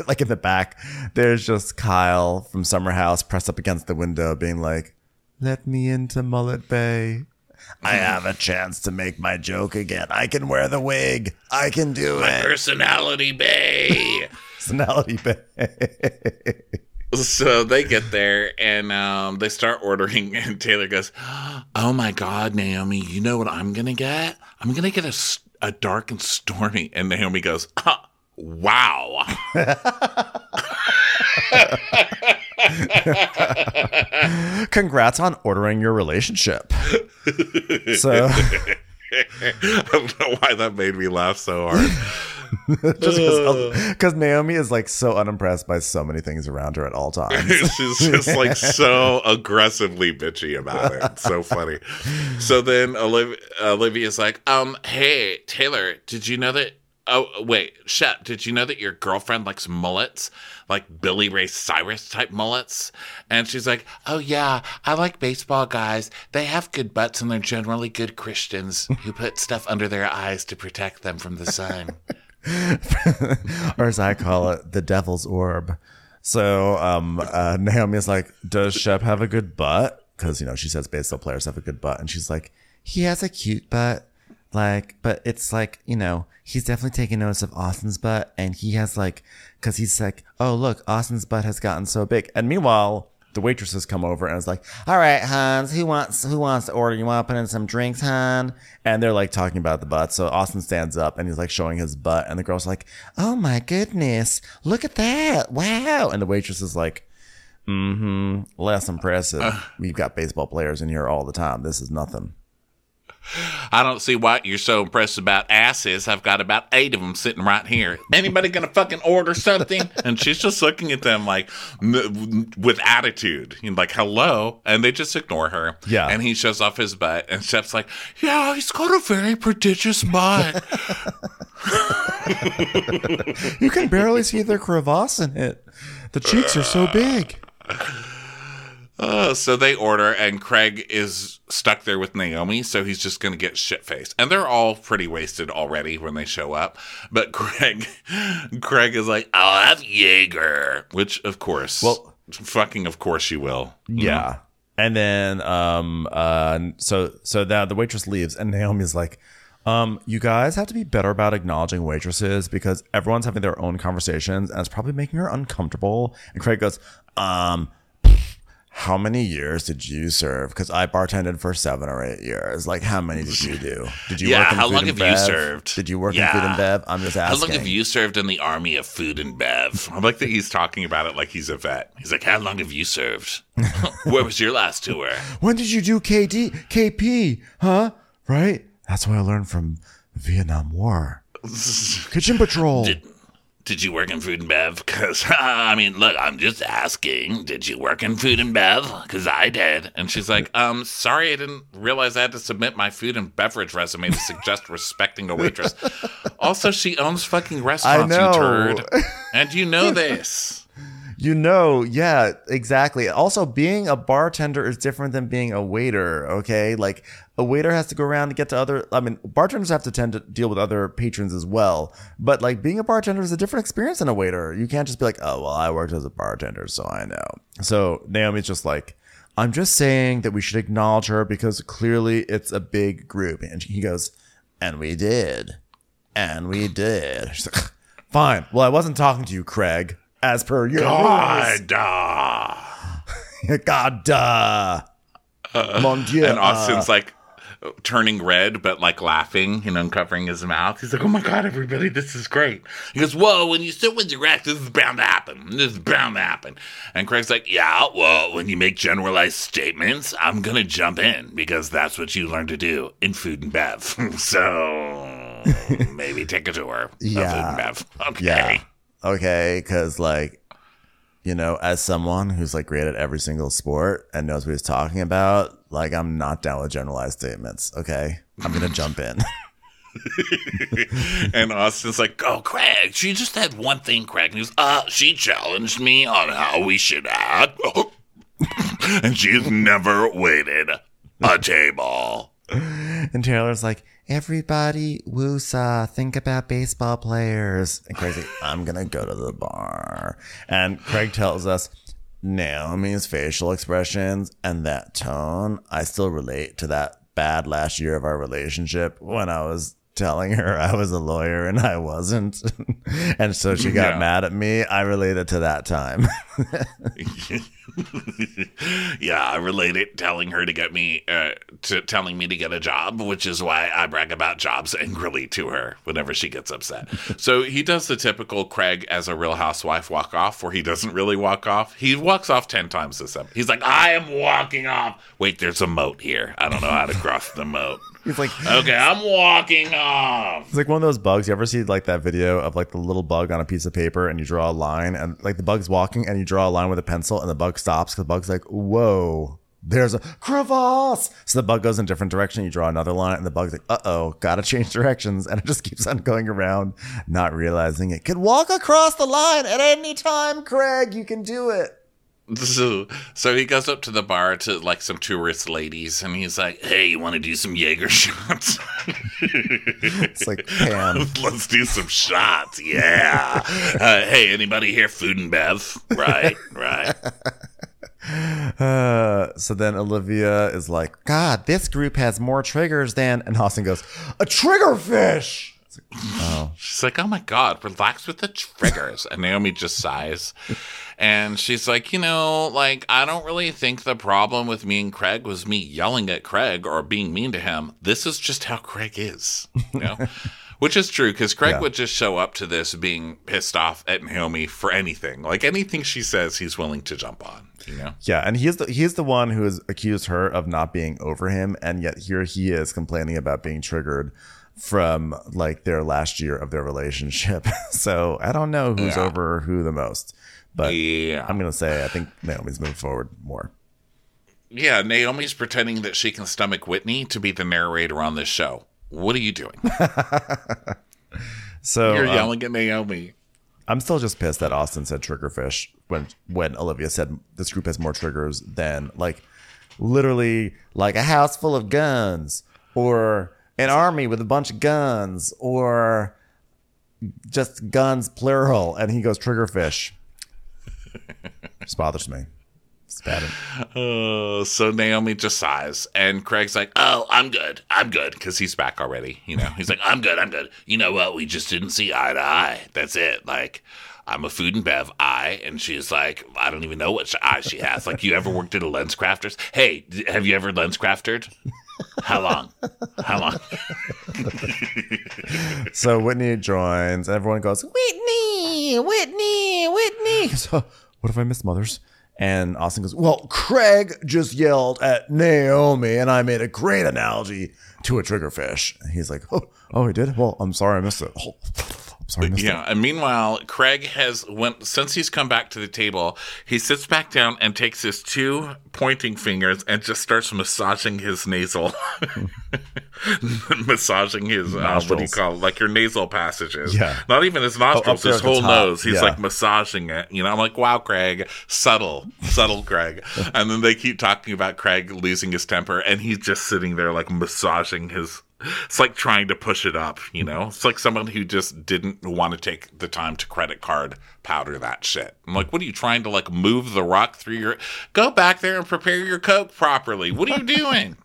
like in the back, there's just Kyle from Summer House pressed up against the window being like, let me into Mullet Bay. I have a chance to make my joke again. I can wear the wig. I can do my it. My personality bay. Personality bay. So they get there and um, they start ordering, and Taylor goes, oh my God, Naomi, you know what I'm going to get? I'm going to get a, a dark and stormy. And Naomi goes, oh, wow. Congrats on ordering your relationship. So I don't know why that made me laugh so hard. Just because Naomi is like so unimpressed by so many things around her at all times. She's just like so aggressively bitchy about it. It's so funny. So then Olivia, Olivia's like, um, hey, Taylor, did you know that? Oh, wait, Shep, did you know that your girlfriend likes mullets? Like Billy Ray Cyrus type mullets? And she's like, oh yeah, I like baseball guys. They have good butts and they're generally good Christians who put stuff under their eyes to protect them from the sun. Or as I call it, the devil's orb. So um, uh, Naomi's like, does Shep have a good butt? Because, you know, she says baseball players have a good butt. And she's like, he has a cute butt. Like, but it's like, you know, he's definitely taking notice of Austin's butt, and he has like, because he's like, oh, look, Austin's butt has gotten so big. And meanwhile, the waitress has come over and is like, all right, Hans, who wants, who wants to order? You want to put in some drinks, hon? And they're like talking about the butt. So Austin stands up and he's like showing his butt. And the girl's like, oh my goodness, look at that. Wow. And the waitress is like, mm-hmm, less impressive. Uh, We've got baseball players in here all the time. This is nothing. I don't see why you're so impressed about asses. I've got about eight of them sitting right here. Anybody gonna fucking order something? And she's just looking at them like n- with attitude, you know, like hello, and they just ignore her. Yeah. And he shows off his butt, and Shep's like, yeah, he's got a very prodigious butt. You can barely see their crevasse in it. The cheeks are so big. Uh, so they order, and Craig is stuck there with Naomi, so he's just going to get shit-faced. And they're all pretty wasted already when they show up. But Craig Craig is like, I'll have Jaeger. Which, of course. Well, fucking of course you will. Yeah. Mm-hmm. And then, um, uh, so so now the waitress leaves, and Naomi's like, um, you guys have to be better about acknowledging waitresses because everyone's having their own conversations, and it's probably making her uncomfortable. And Craig goes, um... how many years did you serve? Because I bartended for seven or eight years. Like, how many did you do? Did you yeah, work in how food long and have bev? You served? Did you work yeah. in food and bev? I'm just asking. How long have you served in the army of food and bev? I like that he's talking about it like he's a vet. He's like, how long have you served? Where was your last tour? When did you do K D, K P? Huh? Right? That's what I learned from the Vietnam War. Kitchen patrol. Did- Did you work in food and bev? Because, uh, I mean, look, I'm just asking, did you work in food and bev? Because I did. And she's like, um, sorry, I didn't realize I had to submit my food and beverage resume to suggest respecting a waitress. Also, she owns fucking restaurants, you turd. And you know this. You know, yeah, exactly. Also, being a bartender is different than being a waiter, okay? Like, a waiter has to go around to get to other, I mean, bartenders have to tend to deal with other patrons as well. But, like, being a bartender is a different experience than a waiter. You can't just be like, oh, well, I worked as a bartender, so I know. So Naomi's just like, I'm just saying that we should acknowledge her because clearly it's a big group. And he goes, and we did. And we did. She's like, fine. Well, I wasn't talking to you, Craig. As per your God, duh. God, duh. Uh, Mon Dieu. And Austin's uh, like turning red, but like laughing and uncovering his mouth. He's like, oh my God, everybody, this is great. He goes, whoa, when you sit with your ex, this is bound to happen. This is bound to happen. And Craig's like, yeah, well, when you make generalized statements, I'm going to jump in because that's what you learn to do in food and bev. So maybe take a tour yeah. of food and bev. Okay. Yeah. Okay, because, like, you know, as someone who's, like, great at every single sport and knows what he's talking about, like, I'm not down with generalized statements, okay? I'm going to jump in. And Austin's like, oh, Craig, she just had one thing, Craig. And he goes, uh, she challenged me on how we should act. And she's never waited a table. And Taylor's like, everybody, woosah, think about baseball players. And Craig's like, I'm going to go to the bar. And Craig tells us, Naomi's facial expressions and that tone, I still relate to that bad last year of our relationship when I was telling her I was a lawyer and I wasn't. And so she got yeah. mad at me. I related to that time. Yeah, I relate it telling her to get me, uh, to telling me to get a job, which is why I brag about jobs angrily to her whenever she gets upset. So he does the typical Craig as a Real Housewife walk off, where he doesn't really walk off. He walks off ten times this episode. He's like, I am walking off. Wait, there's a moat here. I don't know how to cross the moat. He's like, okay, I'm walking off. It's like one of those bugs. You ever see like that video of like the little bug on a piece of paper and you draw a line, and like the bug's walking and you draw a line with a pencil and the bug stops because the bug's like, whoa, there's a crevasse. So the bug goes in a different direction. You draw another line and the bug's like, uh-oh, got to change directions. And it just keeps on going around, not realizing it can walk across the line at any time. Craig, you can do it. So, so he goes up to the bar to like some tourist ladies, and he's like, "Hey, you want to do some Jaeger shots?" It's like, "Pam, let's do some shots, yeah." uh, hey, anybody here? Food and Bev, right, right. Uh, so then Olivia is like, "God, this group has more triggers than," and Austin goes, "A trigger fish." Oh. She's like, oh my God, relax with the triggers. And Naomi just sighs. And she's like, you know, like, I don't really think the problem with me and Craig was me yelling at Craig or being mean to him. This is just how Craig is, you know? Which is true, because Craig yeah. would just show up to this being pissed off at Naomi for anything. Like, anything she says, he's willing to jump on, you know? Yeah, and he's the, he's the one who has accused her of not being over him, and yet here he is complaining about being triggered from like their last year of their relationship. So I don't know who's yeah. over who the most, but yeah. I'm gonna say I think Naomi's moved forward more. Yeah, Naomi's pretending that she can stomach Whitney to be the narrator on this show. What are you doing? So you're yelling um, at Naomi. I'm still just pissed that Austin said triggerfish when when Olivia said this group has more triggers than like literally like a house full of guns, or an army with a bunch of guns, or just guns, plural. And he goes, triggerfish. Just bothers me. It's bad. Oh, so Naomi just sighs. And Craig's like, oh, I'm good. I'm good. Because he's back already. You know, he's like, I'm good. I'm good. You know what? We just didn't see eye to eye. That's it. Like, I'm a food and bev eye. And she's like, I don't even know what eye she has. Like, you ever worked at a lens crafter's? Hey, have you ever lens craftered? How long? How long? So Whitney joins. Everyone goes, Whitney, Whitney, Whitney. So, what if I missed Mother's? And Austin goes, well, Craig just yelled at Naomi, and I made a great analogy to a triggerfish. And he's like, oh, oh, he did? Well, I'm sorry I missed it. Oh. Sorry, yeah, that. And meanwhile, Craig has went since he's come back to the table. He sits back down and takes his two pointing fingers and just starts massaging his nasal, massaging his uh, what do you call it? Like your nasal passages. Yeah, not even his nostrils, oh, his whole nose. He's yeah. like massaging it. You know, I'm like, wow, Craig, subtle, subtle, Craig. And then they keep talking about Craig losing his temper, and he's just sitting there like massaging his. It's like trying to push it up, you know? It's like someone who just didn't want to take the time to credit card powder that shit. I'm like, what are you trying to, like, move the rock through your... Go back there and prepare your Coke properly. What are you doing?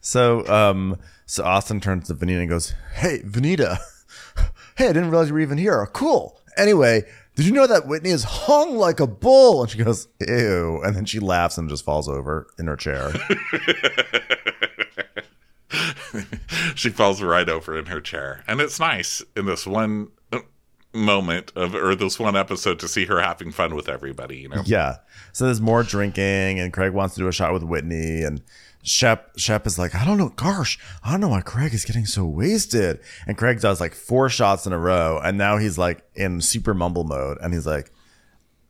so um, so Austin turns to Vanita and goes, hey, Vanita. Hey, I didn't realize you were even here. Cool. Anyway, did you know that Whitney is hung like a bull? And she goes, ew. And then she laughs and just falls over in her chair. She falls right over in her chair. And it's nice in this one moment of, or this one episode, to see her having fun with everybody, you know? Yeah. So there's more drinking, and Craig wants to do a shot with Whitney, and Shep Shep is like, I don't know, gosh, I don't know why Craig is getting so wasted. And Craig does like four shots in a row, and now he's like in super mumble mode, and he's like,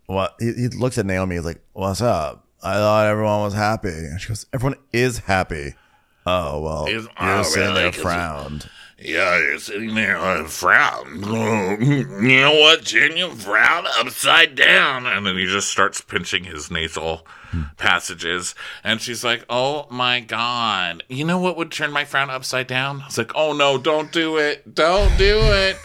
what? He, he looks at Naomi, he's like, what's up? I thought everyone was happy. And she goes, everyone is happy. Oh, well, is, you're oh, sitting really, there frowned. Yeah, you're sitting there uh, frowned. You know what, Jen? You frown upside down. And then he just starts pinching his nasal passages. And she's like, oh, my God. You know what would turn my frown upside down? I was like, oh, no, don't do it. Don't do it.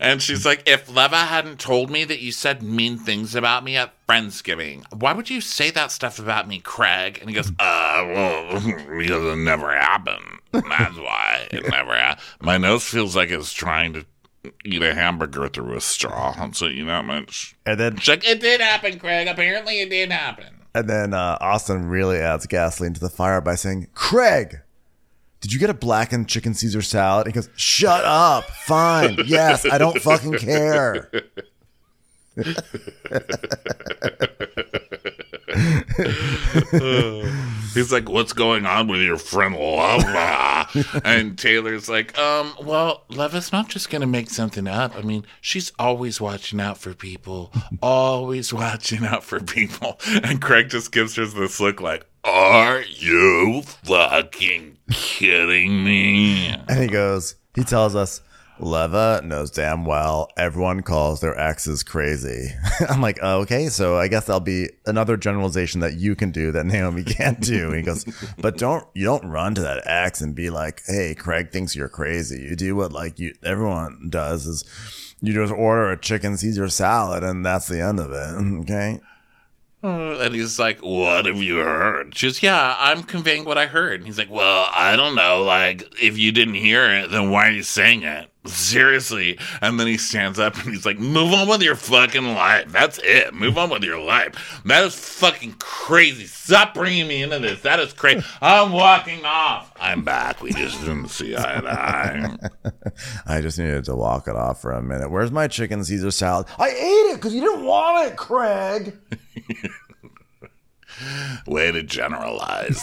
And she's like, if Leva hadn't told me that you said mean things about me at Friendsgiving, why would you say that stuff about me, Craig? And he goes, uh, well, because it never happened. That's why it never happened. My nose feels like it's trying to eat a hamburger through a straw. I'm saying that much. And then she's like, it did happen, Craig. Apparently it did happen. And then uh, Austin really adds gasoline to the fire by saying, Craig, did you get a blackened chicken Caesar salad? And he goes, shut up. Fine. Yes, I don't fucking care. He's like, what's going on with your friend Lava? And Taylor's like, um well, Leva's not just gonna make something up. I mean, she's always watching out for people. Always watching out for people. And Craig just gives her this look like, are you fucking kidding me? And he goes, he tells us, Leva knows damn well everyone calls their exes crazy. I'm like, oh, okay, so I guess that'll be another generalization that you can do that Naomi can't do. And he goes, but don't you don't run to that ex and be like, hey, Craig thinks you're crazy. You do what like you everyone does is you just order a chicken Caesar salad and that's the end of it. Okay. Uh, and he's like, what have you heard? She's, yeah, I'm conveying what I heard. And he's like, well, I don't know. Like, if you didn't hear it, then why are you saying it? Seriously. And then he stands up and he's like, move on with your fucking life. That's it. Move on with your life. That is fucking crazy. Stop bringing me into this. That is crazy. I'm walking off. I'm back. We just didn't see eye to eye. I just needed to walk it off for a minute. Where's my chicken Caesar salad? I ate it because you didn't want it, Craig. Way to generalize.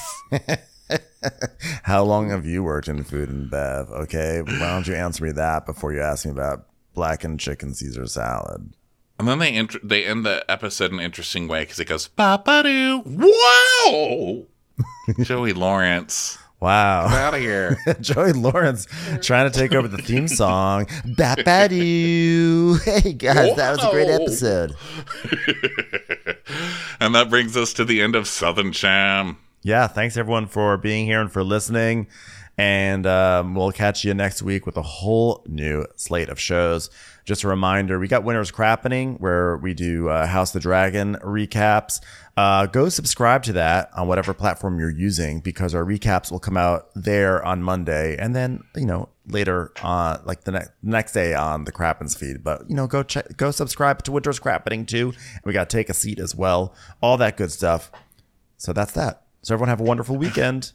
How long have you worked in food and bev? Okay, why don't you answer me that before you ask me about blackened chicken Caesar salad? And then they int- they end the episode in an interesting way because it goes ba-ba-doo, wow. Joey Lawrence, wow, get out of here. Joey Lawrence trying to take over the theme song. Ba-ba-doo. Hey guys, whoa. That was a great episode. And that brings us to the end of Southern Charm. Yeah, thanks everyone for being here and for listening. And um, we'll catch you next week with a whole new slate of shows. Just a reminder, we got Winter's Crappening, where we do uh, House of the Dragon recaps. Uh, go subscribe to that on whatever platform you're using, because our recaps will come out there on Monday. And then, you know, later on, like the ne- next day on the Crappens feed. But, you know, go, ch- go subscribe to Winter's Crappening too. And we got Take a Seat as well. All that good stuff. So that's that. So everyone have a wonderful weekend.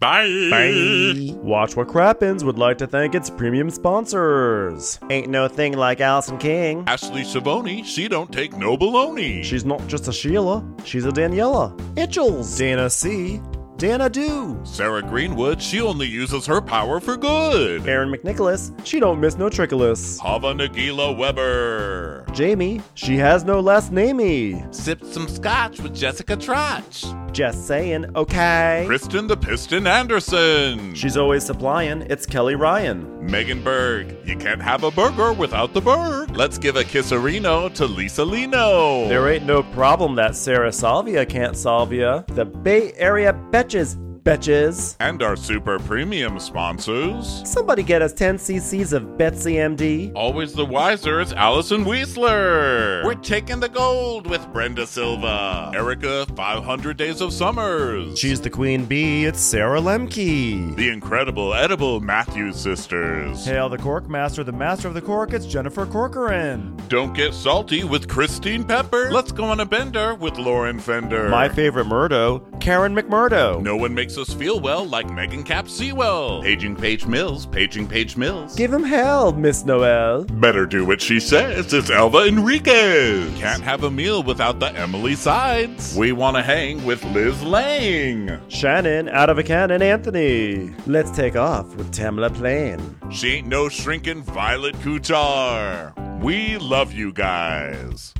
Bye. Bye. Watch What Crappens would like to thank its premium sponsors. Ain't no thing like Allison King. Ashley Savoni, she don't take no baloney. She's not just a Sheila, she's a Daniela. Itchels. Dana C. Dana Do. Sarah Greenwood, she only uses her power for good. Aaron McNicholas, she don't miss no trickolas. Hava Nagila Weber. Jamie, she has no last namey. Sipped some scotch with Jessica Trotch. Just saying, okay. Kristen the Piston Anderson. She's always supplying. It's Kelly Ryan. Megan Berg. You can't have a burger without the Berg. Let's give a kisserino to Lisa Lino. There ain't no problem that Sarah Salvia can't solve ya. The Bay Area Betches. Betches. And our super premium sponsors. Somebody get us ten cc's of Betsy M D. Always the wiser is Allison Weisler. We're taking the gold with Brenda Silva. Erica, five hundred Days of Summers. She's the Queen Bee, it's Sarah Lemke. The incredible edible Matthews sisters. Hail the Cork Master, the Master of the Cork, it's Jennifer Corcoran. Don't get salty with Christine Pepper. Let's go on a bender with Lauren Fender. My favorite Murdo, Karen McMurdo. No one makes us feel well like Megan Cap Sewell. Paging Paige Mills, Paging Paige Mills. Give him hell, Miss Noel. Better do what she says, it's Elva Enriquez. Can't have a meal without the Emily Sides. We want to hang with Liz Lang. Shannon, out of a cannon, Anthony. Let's take off with Tamla Plain. She ain't no shrinking Violet Kuchar. We love you guys.